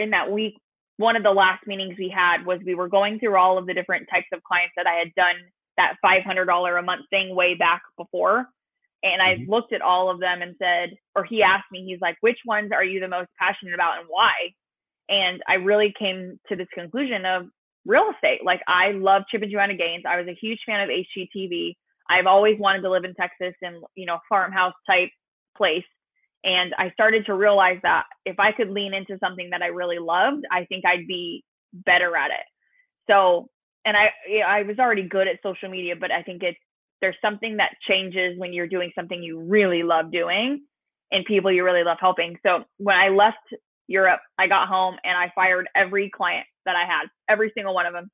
in that week, one of the last meetings we had was we were going through all of the different types of clients that I had done that $500 a month thing way back before. And I looked at all of them and said, or he asked me, he's like, which ones are you the most passionate about and why? And I really came to this conclusion of real estate. Like I love Chip and Joanna Gaines. I was a huge fan of HGTV. I've always wanted to live in Texas and, farmhouse type place. And I started to realize that if I could lean into something that I really loved, I think I'd be better at it. So, and I was already good at social media, but I think there's something that changes when you're doing something you really love doing and people you really love helping. So when I left Europe, I got home and I fired every client that I had, every single one of them.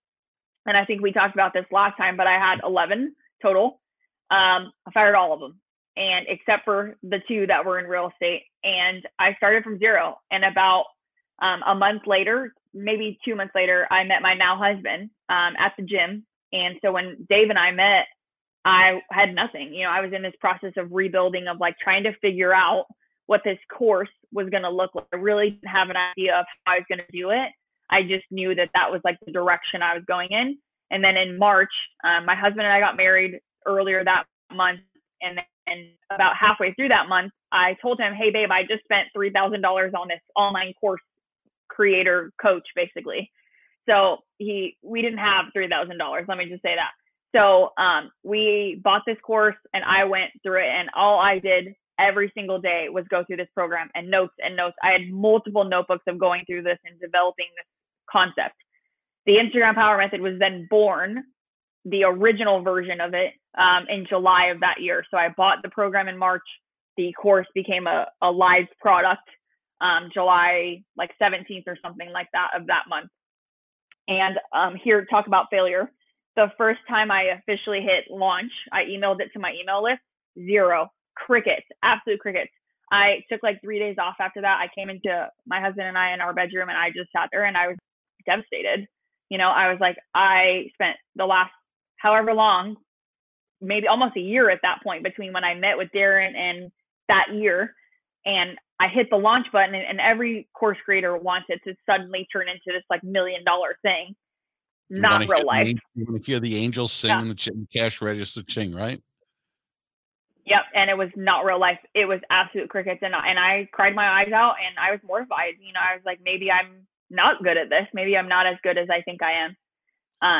And I think we talked about this last time, but I had 11 total. I fired all of them, and except for the 2 that were in real estate. And I started from zero. And about a month later, maybe 2 months later, I met my now husband at the gym. And so when Dave and I met, I had nothing. I was in this process of rebuilding, of like trying to figure out what this course was going to look like. I really didn't have an idea of how I was going to do it. I just knew that was like the direction I was going in. And then in March, my husband and I got married earlier that month. And about halfway through that month, I told him, hey, babe, I just spent $3,000 on this online course creator coach, basically. So we didn't have $3,000. Let me just say that. So we bought this course and I went through it. And all I did every single day was go through this program and notes and notes. I had multiple notebooks of going through this and developing this concept. The Instagram Power Method was then born, the original version of it, in July of that year. So I bought the program in March. The course became a live product, July like 17th or something like that of that month. And here, talk about failure. The first time I officially hit launch, I emailed it to my email list, zero, crickets, absolute crickets. I took like 3 days off after that. I came into my husband and I in our bedroom and I just sat there and I was devastated. I was like, I spent the last however long, maybe almost a year at that point, between when I met with Darren and that year, and I hit the launch button, and every course creator wants it to suddenly turn into this like $1 million thing. Not real life. You want to hear the angels sing in the cash register ching, right? Yep. And it was not real life. It was absolute crickets. And I cried my eyes out and I was mortified. I was like, maybe I'm not good at this. Maybe I'm not as good as I think I am.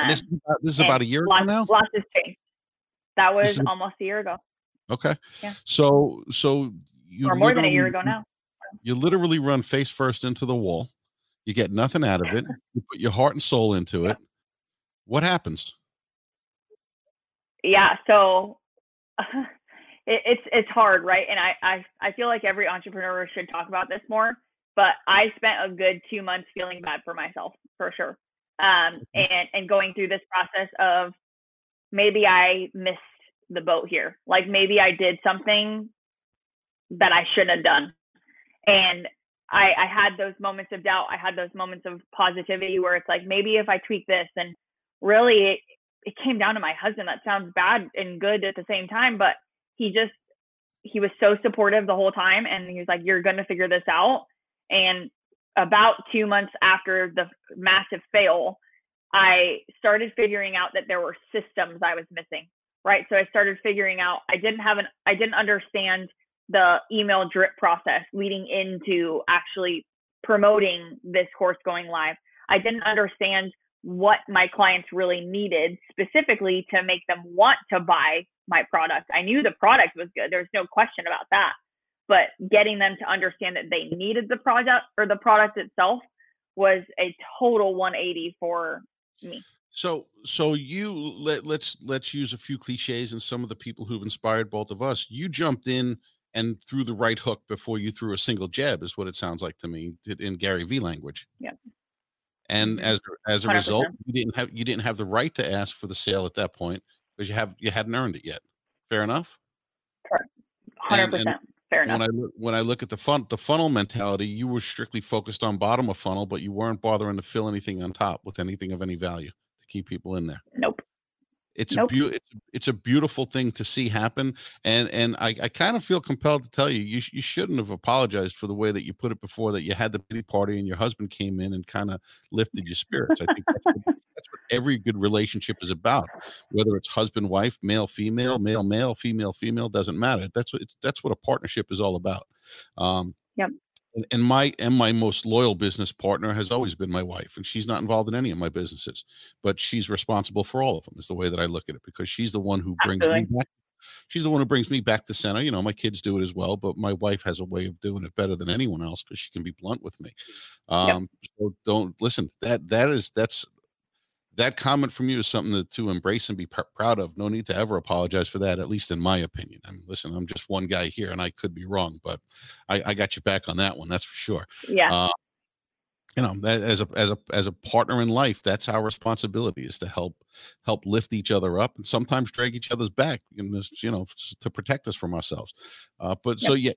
This is about a year ago now? Lots has changed. That was almost a year ago. Okay. Yeah. So you, or more than a year ago now. You literally run face first into the wall. You get nothing out of it. You put your heart and soul into it. What happens? Yeah. So it's hard, right? And I feel like every entrepreneur should talk about this more, but I spent a good 2 months feeling bad for myself for sure. And going through this process of, maybe I missed the boat here. Like maybe I did something that I shouldn't have done. And I had those moments of doubt. I had those moments of positivity where it's like, maybe if I tweak this, and really it came down to my husband. That sounds bad and good at the same time, but he was so supportive the whole time. And he was like, you're going to figure this out. And about 2 months after the massive fail, I started figuring out that there were systems I was missing, right? So I started figuring out, I didn't understand the email drip process leading into actually promoting this course going live. I didn't understand what my clients really needed specifically to make them want to buy my product. I knew the product was good. There's no question about that, but getting them to understand that they needed the product or the product itself was a total 180 for me. So you let's use a few cliches and some of the people who've inspired both of us. You jumped in and threw the right hook before you threw a single jab, is what it sounds like to me in Gary V language. Yeah. And as a 100%. Result, you didn't have the right to ask for the sale at that point because you hadn't earned it yet. Fair enough. 100%. Fair enough. When I look at the funnel mentality, you were strictly focused on bottom of funnel, but you weren't bothering to fill anything on top with anything of any value to keep people in there. Nope. It's a beautiful thing to see happen, and I kind of feel compelled to tell you, you shouldn't have apologized for the way that you put it before, that you had the pity party and your husband came in and kind of lifted your spirits. I think that's what every good relationship is about, whether it's husband wife, male male, female, doesn't matter. That's what a partnership is all about. Yep. And my most loyal business partner has always been my wife, and she's not involved in any of my businesses, but she's responsible for all of them is the way that I look at it, because she's the one who brings me back. She's the one who brings me back to center. You know, my kids do it as well, but my wife has a way of doing it better than anyone else because she can be blunt with me. So don't listen. That comment from you is something to embrace and be proud of. No need to ever apologize for that, at least in my opinion. I mean, listen, I'm just one guy here, and I could be wrong, but I got you back on that one. That's for sure. Yeah. You know, that as a partner in life, that's our responsibility, is to help lift each other up and sometimes drag each other's back, you know, to protect us from ourselves. So you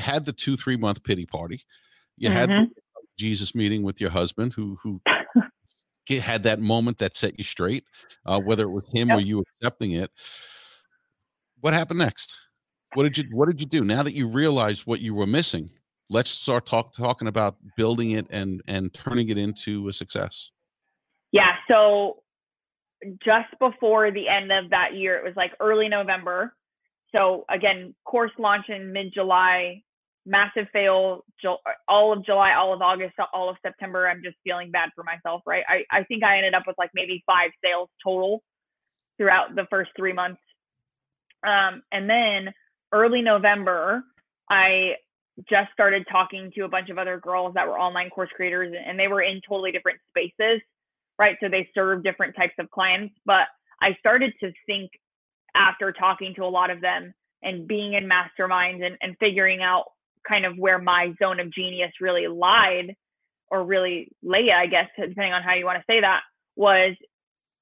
had the 2-3 month pity party. You had the Jesus meeting with your husband, who had that moment that set you straight, whether it was him or you accepting it. What happened next? What did you do now that you realized what you were missing? Let's start talking about building it and turning it into a success. Yeah. So just before the end of that year, it was like early November. So again, course launch in mid-July, massive fail, all of July, all of August, all of September. I'm just feeling bad for myself, right? I think I ended up with like maybe 5 sales total throughout the first 3 months. And then early November, I just started talking to a bunch of other girls that were online course creators, and they were in totally different spaces, right? So they serve different types of clients. But I started to think, after talking to a lot of them and being in masterminds and figuring out kind of where my zone of genius really lied, or really lay, I guess, depending on how you want to say that, was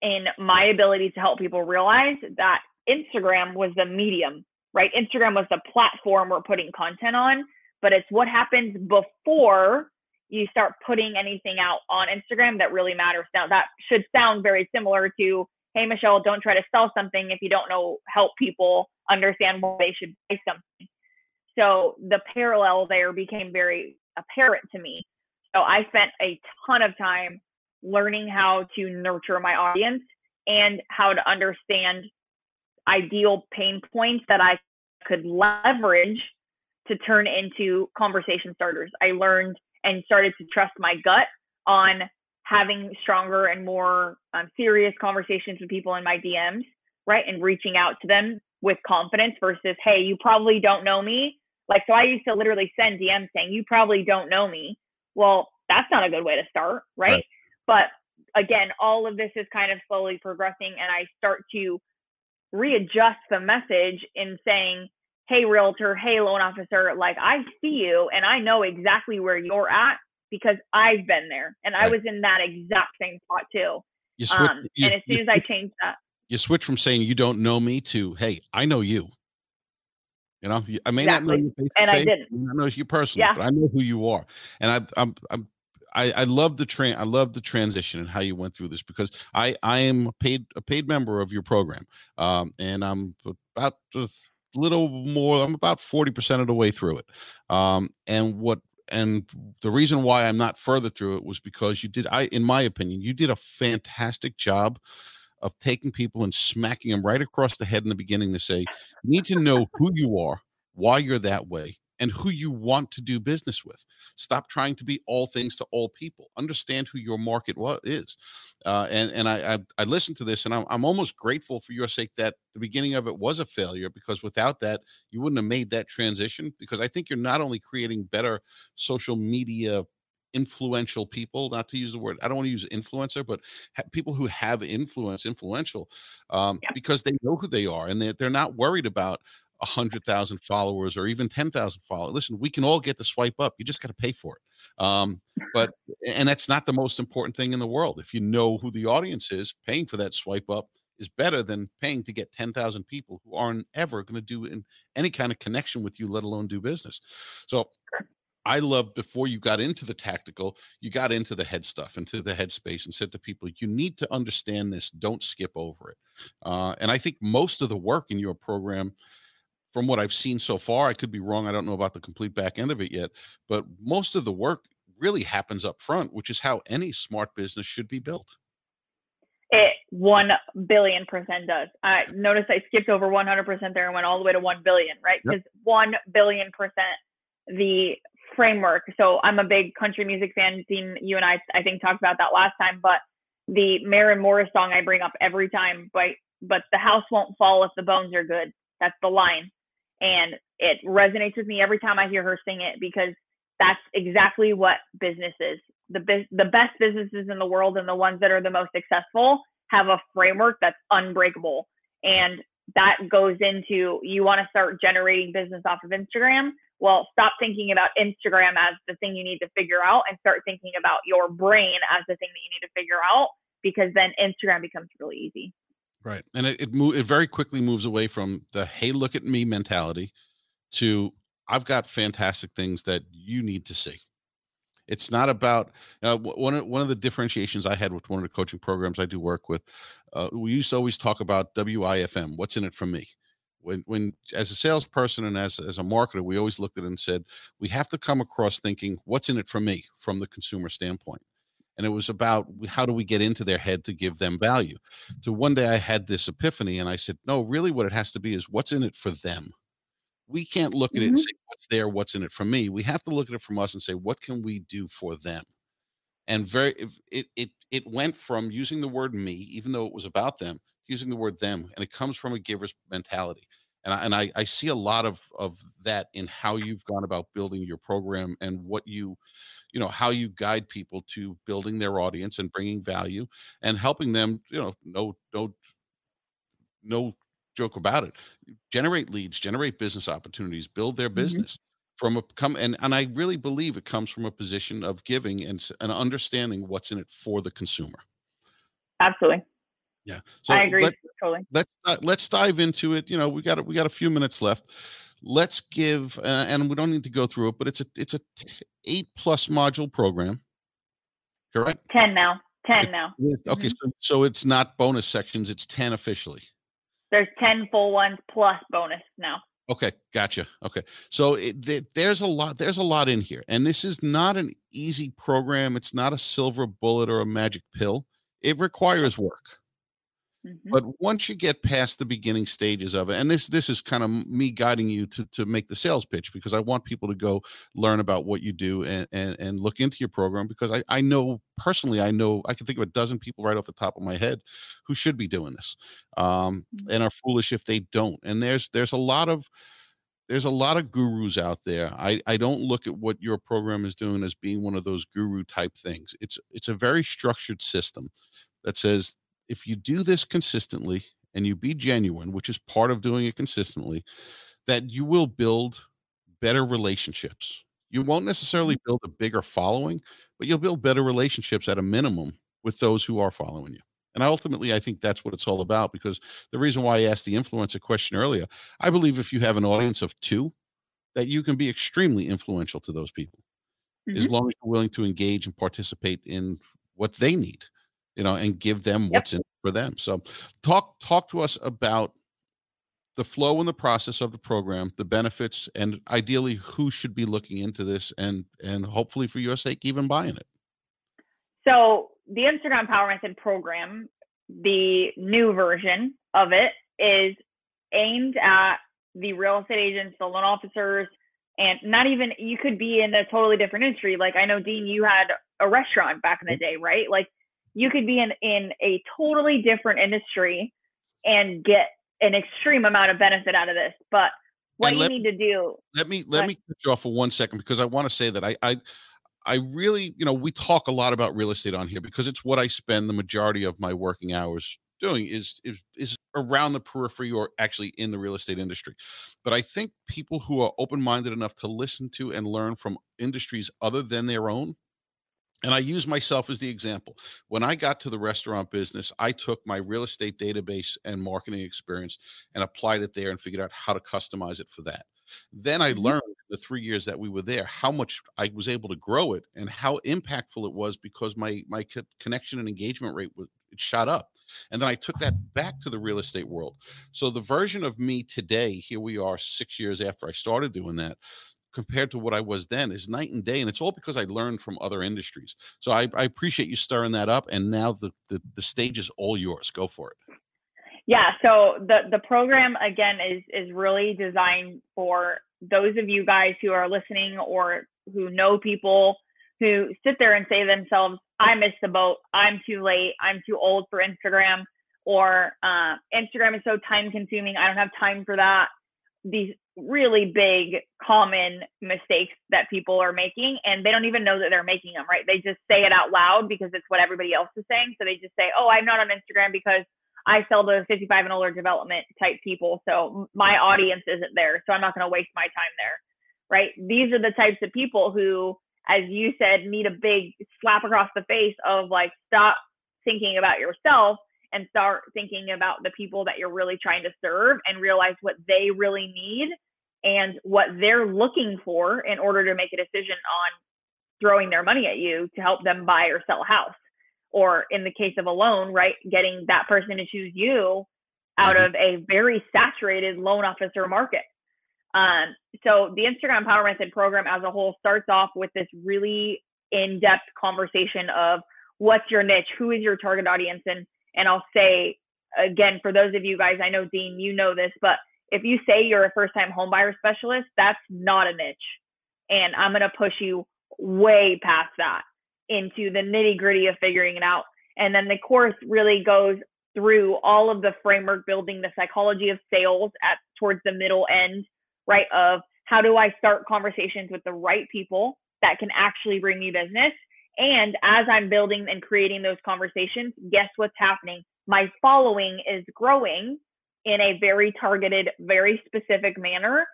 in my ability to help people realize that Instagram was the medium, right? Instagram was the platform we're putting content on, but it's what happens before you start putting anything out on Instagram that really matters. Now, that should sound very similar to, hey, Michelle, don't try to sell something if you don't know, help people understand why they should buy something. So the parallel there became very apparent to me. So I spent a ton of time learning how to nurture my audience and how to understand ideal pain points that I could leverage to turn into conversation starters. I learned and started to trust my gut on having stronger and more serious conversations with people in my DMs, right? And reaching out to them with confidence versus, hey, you probably don't know me. Like, so I used to literally send DMs saying, you probably don't know me. Well, that's not a good way to start, right? But again, all of this is kind of slowly progressing, and I start to readjust the message in saying, hey, realtor, hey, loan officer, like, I see you and I know exactly where you're at because I've been there, and I was in that exact same spot too. And as soon as I changed that, you switch from saying you don't know me to, hey, I know you. You know, I may not know you face to face, I didn't know you personally, but I know who you are. And I, I'm, I'm, I love the transition and how you went through this, because I am a paid member of your program, and I'm about a little more. I'm about 40% of the way through it, and the reason why I'm not further through it was because you did. In my opinion, you did a fantastic job of taking people and smacking them right across the head in the beginning to say, you need to know who you are, why you're that way, and who you want to do business with. Stop trying to be all things to all people. Understand who your market is. And I listened to this, and I'm almost grateful for your sake that the beginning of it was a failure, because without that, you wouldn't have made that transition, because I think you're not only creating better social media influential people, not to use the word, I don't want to use influencer, but people who have influence, influential, because they know who they are, and they're not worried about 100,000 followers or even 10,000 followers. Listen, we can all get the swipe up. You just got to pay for it. And that's not the most important thing in the world. If you know who the audience is, paying for that swipe up is better than paying to get 10,000 people who aren't ever going to do any kind of connection with you, let alone do business. So I love, before you got into the tactical, you got into the head stuff, into the headspace, and said to people, you need to understand this. Don't skip over it. And I think most of the work in your program, from what I've seen so far, I could be wrong, I don't know about the complete back end of it yet, but most of the work really happens up front, which is how any smart business should be built. It 1,000,000,000% does. I noticed I skipped over 100% there and went all the way to 1 billion, right? Because 1,000,000,000% the framework. So I'm a big country music fan. Dean, you and I think talked about that last time, but the Maren Morris song I bring up every time, right? But the house won't fall if the bones are good. That's the line. And it resonates with me every time I hear her sing it, because that's exactly what business is. The best businesses in the world, and the ones that are the most successful, have a framework that's unbreakable. And that goes into, you want to start generating business off of Instagram? Well, stop thinking about Instagram as the thing you need to figure out, and start thinking about your brain as the thing that you need to figure out, because then Instagram becomes really easy. Right. And it very quickly moves away from the, hey, look at me mentality to, I've got fantastic things that you need to see. It's not about one of the differentiations I had with one of the coaching programs I do work with. We used to always talk about WIFM. What's in it for me? When as a salesperson and as a marketer, we always looked at it and said, we have to come across thinking, what's in it for me from the consumer standpoint? And it was about, how do we get into their head to give them value? So one day I had this epiphany, and I said, no, really what it has to be is, what's in it for them? We can't look at it and say, what's there, what's in it for me? We have to look at it from us and say, what can we do for them? And it went from using the word me, even though it was about them, using the word them, and it comes from a giver's mentality. And I see a lot of that in how you've gone about building your program, and what you know, how you guide people to building their audience and bringing value and helping them, you know, no joke about it, generate leads, generate business opportunities, build their business and I really believe it comes from a position of giving and understanding what's in it for the consumer. Absolutely. Yeah, so I agree. Totally. Let's dive into it. You know, we got a few minutes left. Let's give, and we don't need to go through it, but it's a 8+ module program, correct? 10 now. Okay, so it's not bonus sections. It's 10 officially. There's 10 full ones plus bonus now. Okay, gotcha. Okay, so there's a lot. There's a lot in here, and this is not an easy program. It's not a silver bullet or a magic pill. It requires work. But once you get past the beginning stages of it, and this is kind of me guiding you to make the sales pitch, because I want people to go learn about what you do and look into your program, because I know personally, I can think of a dozen people right off the top of my head who should be doing this and are foolish if they don't. And there's a lot of gurus out there. I don't look at what your program is doing as being one of those guru type things. It's a very structured system that says, if you do this consistently and you be genuine, which is part of doing it consistently, that you will build better relationships. You won't necessarily build a bigger following, but you'll build better relationships at a minimum with those who are following you. And ultimately, I think that's what it's all about, because the reason why I asked the influencer question earlier, I believe if you have an audience of 2, that you can be extremely influential to those people. mm-hmm. as long as you're willing to engage and participate in what they need, you know, and give them yep. what's in it for them. So talk to us about the flow and the process of the program, the benefits, and ideally who should be looking into this and hopefully for your sake, even buying it. So the Instagram Power Method program, the new version of it, is aimed at the real estate agents, the loan officers, and not even, you could be in a totally different industry. Like I know, Dean, you had a restaurant back in the day, right? Like you could be in a totally different industry and get an extreme amount of benefit out of this. But what you need to do. Let me cut you off for 1 second, because I want to say that I really, you know, we talk a lot about real estate on here because it's what I spend the majority of my working hours doing is around the periphery or actually in the real estate industry. But I think people who are open-minded enough to listen to and learn from industries other than their own, and I use myself as the example. When I got to the restaurant business, I took my real estate database and marketing experience and applied it there and figured out how to customize it for that. Then I learned the 3 years that we were there, how much I was able to grow it and how impactful it was, because my connection and engagement rate it shot up. And then I took that back to the real estate world. So the version of me today, here we are 6 years after I started doing that, compared to what I was then, is night and day. And it's all because I learned from other industries. So I appreciate you stirring that up. And now the stage is all yours. Go for it. Yeah, so the program, again, is really designed for those of you guys who are listening or who know people who sit there and say to themselves, I missed the boat, I'm too late, I'm too old for Instagram, or Instagram is so time consuming, I don't have time for that. These really big, common mistakes that people are making, and they don't even know that they're making them, right? They just say it out loud because it's what everybody else is saying. So they just say, oh, I'm not on Instagram because I sell to 55 and older development type people, so my audience isn't there, so I'm not going to waste my time there, right? These are the types of people who, as you said, need a big slap across the face of like, stop thinking about yourself and start thinking about the people that you're really trying to serve and realize what they really need and what they're looking for in order to make a decision on throwing their money at you to help them buy or sell a house. Or in the case of a loan, right, getting that person to choose you out of a very saturated loan officer market. So the Instagram Power Method program as a whole starts off with this really in-depth conversation of what's your niche, who is your target audience? And I'll say, again, for those of you guys, I know, Dean, you know this, but if you say you're a first-time homebuyer specialist, that's not a niche. And I'm going to push you way past that into the nitty-gritty of figuring it out. And then the course really goes through all of the framework building, the psychology of sales towards the middle end, right, of how do I start conversations with the right people that can actually bring me business. And as I'm building and creating those conversations, guess what's happening? My following is growing in a very targeted, very specific manner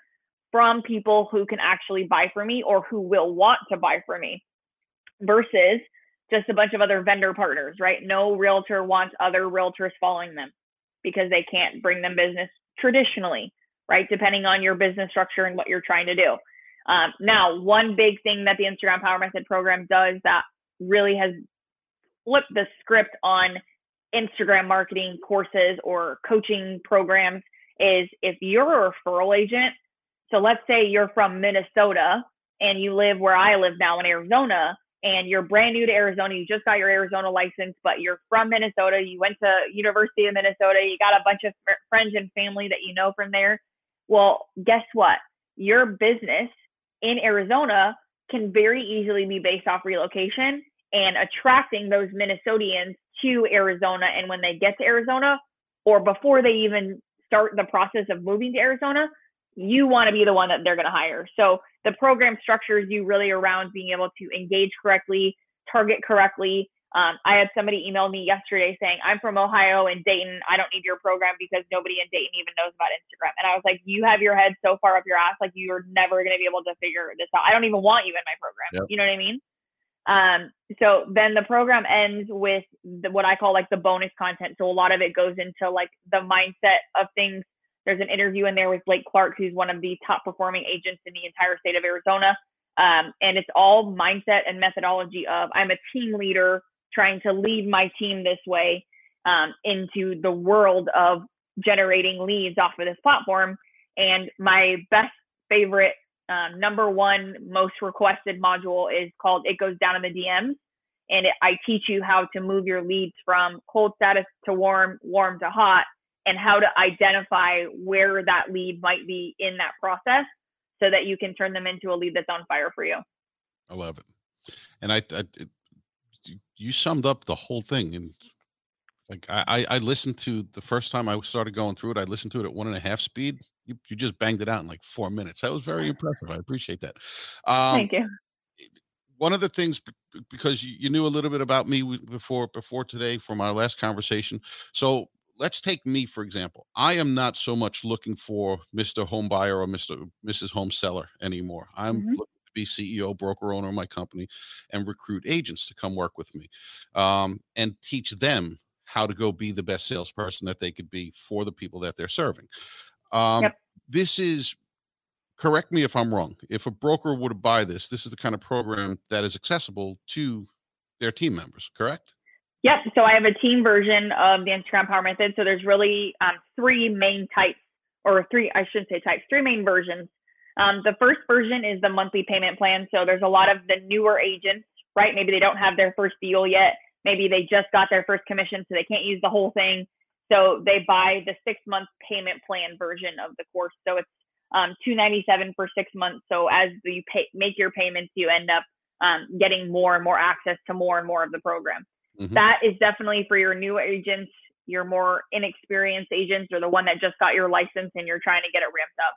from people who can actually buy from me or who will want to buy from me, versus just a bunch of other vendor partners, right? No realtor wants other realtors following them because they can't bring them business traditionally, right? Depending on your business structure and what you're trying to do. Now, one big thing that the Instagram Power Method program does that really has flipped the script on Instagram marketing courses or coaching programs is if you're a referral agent, so let's say you're from Minnesota and you live where I live now in Arizona, and you're brand new to Arizona, you just got your Arizona license, but you're from Minnesota, you went to University of Minnesota, you got a bunch of friends and family that you know from there. Well, guess what? Your business in Arizona can very easily be based off relocation and attracting those Minnesotians to Arizona. And when they get to Arizona, or before they even start the process of moving to Arizona, you want to be the one that they're going to hire. So the program structures you really around being able to engage correctly, target correctly. I had somebody email me yesterday saying, I'm from Ohio and Dayton. I don't need your program because nobody in Dayton even knows about Instagram. And I was like, you have your head so far up your ass, like you're never going to be able to figure this out. I don't even want you in my program. Yep. You know what I mean? So then the program ends with what I call like the bonus content. So a lot of it goes into like the mindset of things. There's an interview in there with Blake Clark, who's one of the top performing agents in the entire state of Arizona. And it's all mindset and methodology of I'm a team leader trying to lead my team this way into the world of generating leads off of this platform. And my best favorite, number one most requested module is called It Goes Down in the DMs. And I teach you how to move your leads from cold status to warm, warm to hot, and how to identify where that lead might be in that process so that you can turn them into a lead that's on fire for you. I love it. And you summed up the whole thing. And like I listened to the first time I started going through it, I listened to it at 1.5 speed. You just banged it out in like 4 minutes. That was very impressive. I appreciate that. Thank you. One of the things, because you knew a little bit about me before today from our last conversation. So let's take me, for example. I am not so much looking for Mr. Home Buyer or Mrs. Home Seller anymore. I'm looking to be CEO, broker, owner of my company, and recruit agents to come work with me and teach them how to go be the best salesperson that they could be for the people that they're serving. This is, correct me if I'm wrong, if a broker were to buy this is the kind of program that is accessible to their team members, correct? Yep. So I have a team version of the Instagram Power Method. So there's really three main versions. The first version is the monthly payment plan. So there's a lot of the newer agents, right? Maybe they don't have their first deal yet. Maybe they just got their first commission, so they can't use the whole thing. So they buy the 6-month payment plan version of the course. So it's $297 for 6 months. So as you make your payments, you end up getting more and more access to more and more of the program. Mm-hmm. That is definitely for your new agents, your more inexperienced agents, or the one that just got your license and you're trying to get it ramped up.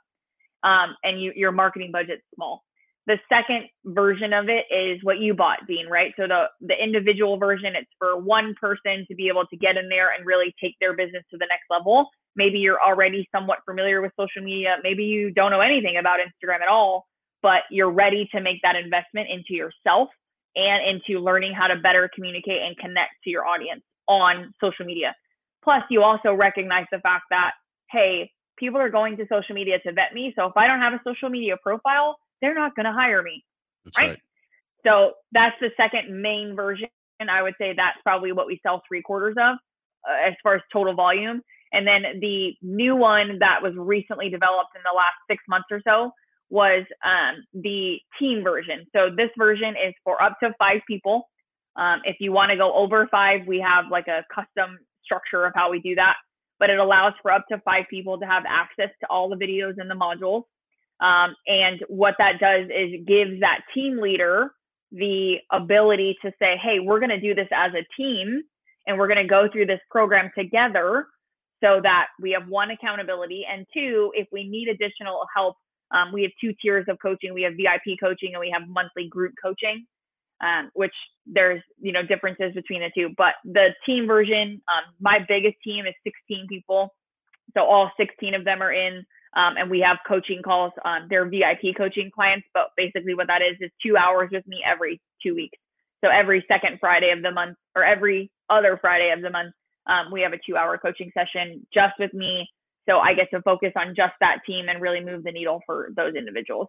And your marketing budget's small. The second version of it is what you bought, Dean, right? So the individual version, it's for one person to be able to get in there and really take their business to the next level. Maybe you're already somewhat familiar with social media. Maybe you don't know anything about Instagram at all, but you're ready to make that investment into yourself and into learning how to better communicate and connect to your audience on social media. Plus, you also recognize the fact that, hey, people are going to social media to vet me. So if I don't have a social media profile, they're not going to hire me. That's right? So that's the second main version. And I would say that's probably what we sell 3/4 of as far as total volume. And then the new one that was recently developed in the last 6 months or so was the team version. So this version is for up to 5 people. If you want to go over 5, we have like a custom structure of how we do that, but it allows for up to 5 people to have access to all the videos and the modules. And what that does is it gives that team leader the ability to say, hey, we're going to do this as a team and we're going to go through this program together so that we have, 1, accountability, and 2, if we need additional help, we have 2 tiers of coaching. We have VIP coaching and we have monthly group coaching, which there's, differences between the 2, but the team version, my biggest team is 16 people. So all 16 of them are in, and we have coaching calls. They're VIP coaching clients, but basically what that is 2 hours with me every 2 weeks. So every second Friday of the month or every other Friday of the month, we have a 2-hour coaching session just with me. So I get to focus on just that team and really move the needle for those individuals.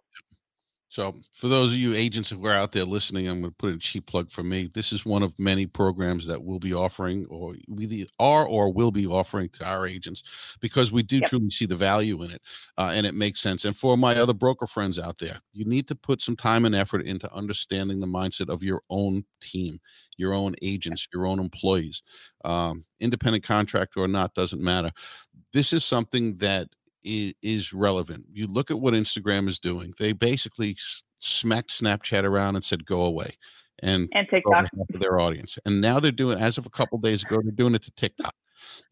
So for those of you agents who are out there listening, I'm going to put in a cheap plug for me. This is one of many programs that we'll be offering, or we are or will be offering to our agents, because we do truly see the value in it, and it makes sense. And for my other broker friends out there, you need to put some time and effort into understanding the mindset of your own team, your own agents, your own employees. Independent contractor or not, doesn't matter. This is something that is relevant. You look at what Instagram is doing. They basically smacked Snapchat around and said, go away, and TikTok to their audience. And now they're doing, as of a couple of days ago, they're doing it to TikTok.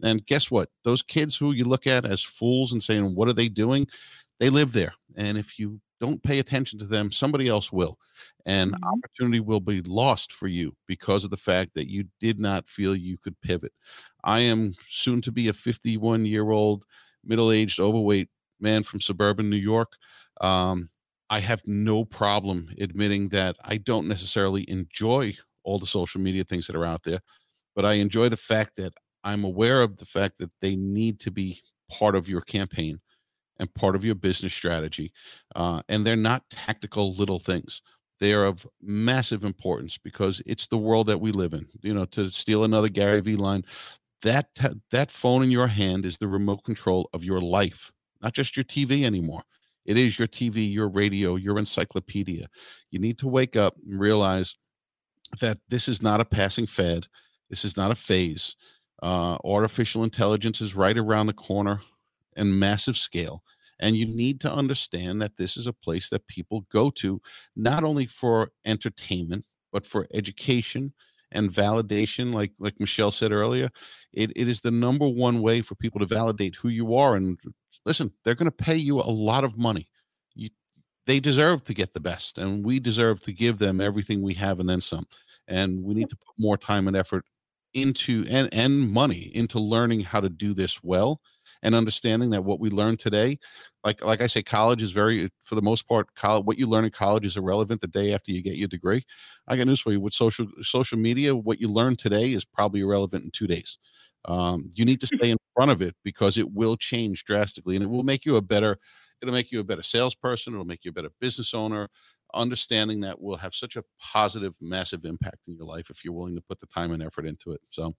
And guess what? Those kids who you look at as fools and saying, what are they doing? They live there. And if you don't pay attention to them, somebody else will. And opportunity will be lost for you because of the fact that you did not feel you could pivot. I am soon to be a 51-year-old middle-aged, overweight man from suburban New York. I have no problem admitting that I don't necessarily enjoy all the social media things that are out there, but I enjoy the fact that I'm aware of the fact that they need to be part of your campaign. and part of your business strategy. And they're not tactical little things. They are of massive importance because it's the world that we live in. You know, to steal another Gary Vee line, that phone in your hand is the remote control of your life, not just your TV anymore. It is your TV, your radio, your encyclopedia. You need to wake up and realize that this is not a passing fad. This is not a phase. Artificial intelligence is right around the corner in massive scale. And you need to understand that this is a place that people go to, not only for entertainment, but for education and validation. Like Michelle said earlier, it is the number one way for people to validate who you are. And listen, they're going to pay you a lot of money. They deserve to get the best, and we deserve to give them everything we have and then some. And we need to put more time and effort into and money into learning how to do this well, and understanding that what we learn today, like I say, college is very, for the most part, what you learn in college is irrelevant the day after you get your degree. I got news for you. With social media, what you learn today is probably irrelevant in 2 days. You need to stay in front of it because it will change drastically, and it will make you a better salesperson. It'll make you a better business owner. Understanding that will have such a positive, massive impact in your life if you're willing to put the time and effort into it. So,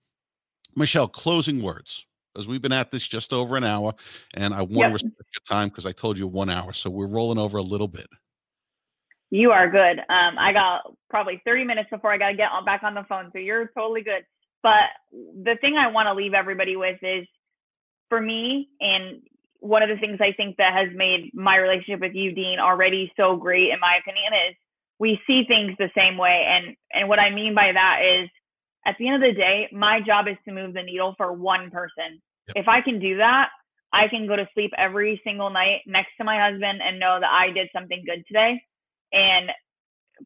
Michelle, closing words. Because we've been at this just over an hour, and I want to respect your time because I told you 1 hour. So we're rolling over a little bit. You are good. I got probably 30 minutes before I got to get back on the phone. So you're totally good. But the thing I want to leave everybody with is, for me, and one of the things I think that has made my relationship with you, Dean, already so great, in my opinion, is we see things the same way. And what I mean by that is, at the end of the day, my job is to move the needle for one person. Yep. If I can do that, I can go to sleep every single night next to my husband and know that I did something good today. And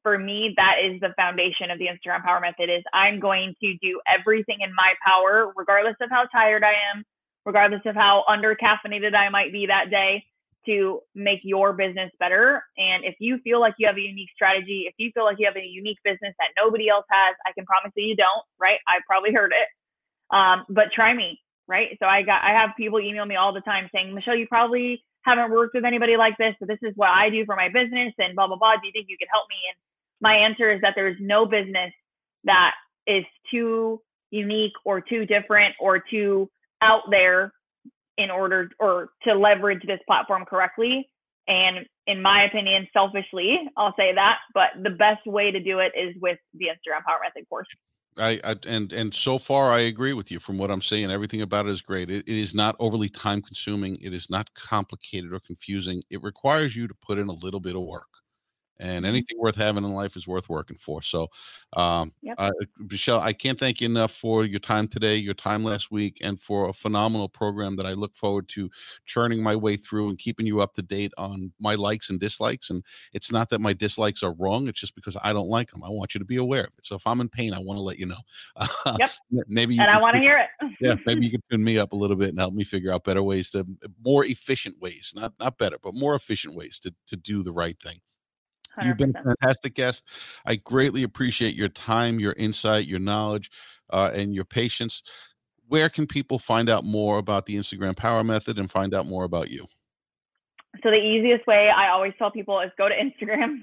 for me, that is the foundation of the Instagram Power Method. Is I'm going to do everything in my power, regardless of how tired I am, regardless of how under-caffeinated I might be that day, to make your business better. And if you feel like you have a unique strategy, if you feel like you have a unique business that nobody else has, I can promise that you don't, right? I probably heard it, but try me, right? So I have people email me all the time saying, Michelle, you probably haven't worked with anybody like this, but this is what I do for my business and blah, blah, blah. Do you think you could help me? And my answer is that there's no business that is too unique or too different or too out there in order or to leverage this platform correctly. And in my opinion, selfishly, I'll say that, but the best way to do it is with the Instagram Power Method course. And so far I agree with you from what I'm saying. Everything about it is great. It is not overly time consuming. It is not complicated or confusing. It requires you to put in a little bit of work, and anything worth having in life is worth working for. So, Michelle, I can't thank you enough for your time today, your time last week, and for a phenomenal program that I look forward to churning my way through and keeping you up to date on my likes and dislikes. And it's not that my dislikes are wrong. It's just because I don't like them. I want you to be aware of it. So if I'm in pain, I want to let you know. Maybe you and I want to hear it. Maybe you can tune me up a little bit and help me figure out better ways to, more efficient ways, not better, but more efficient ways to do the right thing. 100%. You've been a fantastic guest. I greatly appreciate your time, your insight, your knowledge, and your patience. Where can people find out more about the Instagram Power Method and find out more about you? So the easiest way I always tell people is go to Instagram.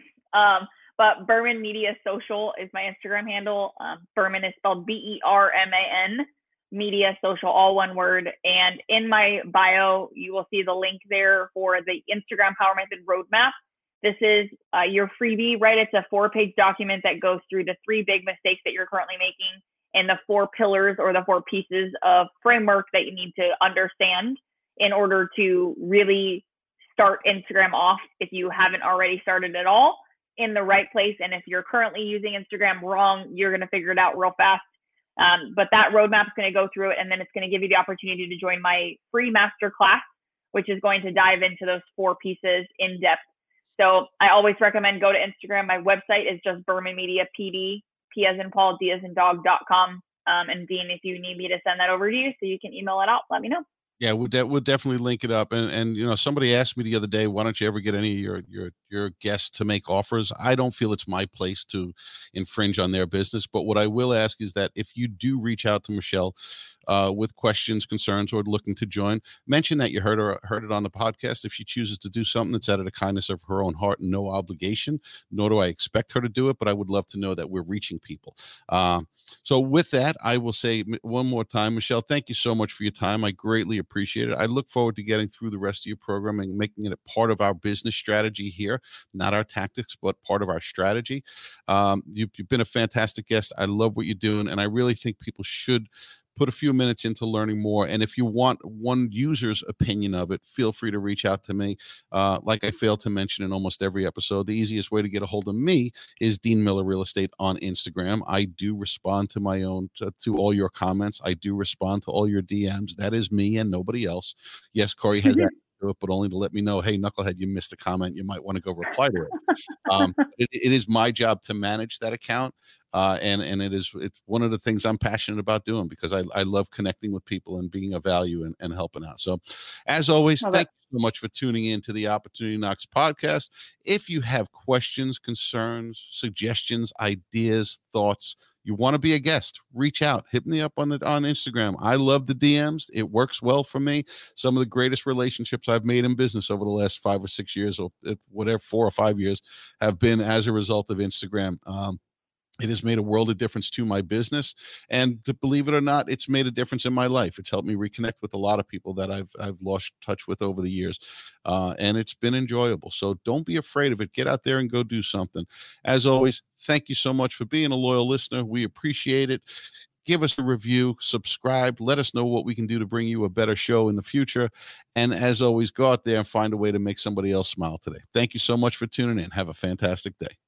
But Berman Media Social is my Instagram handle. Berman is spelled B-E-R-M-A-N, Media Social, all one word. And in my bio, you will see the link there for the Instagram Power Method Roadmap. This is your freebie, right? It's a 4-page document that goes through the 3 big mistakes that you're currently making and the 4 pillars or the 4 pieces of framework that you need to understand in order to really start Instagram off, if you haven't already started at all, in the right place. And if you're currently using Instagram wrong, you're going to figure it out real fast. But that roadmap is going to go through it, and then it's going to give you the opportunity to join my free masterclass, which is going to dive into those 4 pieces in depth. So I always recommend go to Instagram. My website is just Berman Media PD, P as in Paul, D as in dog.com. And Dean, if you need me to send that over to you so you can email it out, let me know. Yeah, we'll definitely link it up. And you know, somebody asked me the other day, why don't you ever get any of your your guests to make offers. I don't feel it's my place to infringe on their business. But what I will ask is that if you do reach out to Michelle with questions, concerns, or looking to join, mention that you heard it on the podcast. If she chooses to do something, that's out of the kindness of her own heart and no obligation, nor do I expect her to do it, but I would love to know that we're reaching people. So with that, I will say one more time, Michelle, thank you so much for your time. I greatly appreciate it. I look forward to getting through the rest of your program and making it a part of our business strategy here, not our tactics, but part of our strategy. You've been a fantastic guest. I love what you're doing, and I really think people should put a few minutes into learning more. And if you want one user's opinion of it, feel free to reach out to me. Like I failed to mention in almost every episode, the easiest way to get a hold of me is Dean Miller Real Estate on Instagram. I do respond to my own, to all your comments. I do respond to all your DMs. That is me and nobody else. Yes, Corey has that. It, but only to let me know, hey, knucklehead, you missed a comment. You might want to go reply to it. It is my job to manage that account. And it's one of the things I'm passionate about doing, because I love connecting with people and being of value and helping out. So as always, thank you so much for tuning in to the Opportunity Knocks podcast. If you have questions, concerns, suggestions, ideas, thoughts, you want to be a guest, reach out, hit me up on Instagram. I love the DMs. It works well for me. Some of the greatest relationships I've made in business over the last 5 or 6 years, or whatever, 4 or 5 years, have been as a result of Instagram. It has made a world of difference to my business, and believe it or not, it's made a difference in my life. It's helped me reconnect with a lot of people that I've lost touch with over the years, and it's been enjoyable. So don't be afraid of it. Get out there and go do something. As always, thank you so much for being a loyal listener. We appreciate it. Give us a review, subscribe, let us know what we can do to bring you a better show in the future. And as always, go out there and find a way to make somebody else smile today. Thank you so much for tuning in. Have a fantastic day.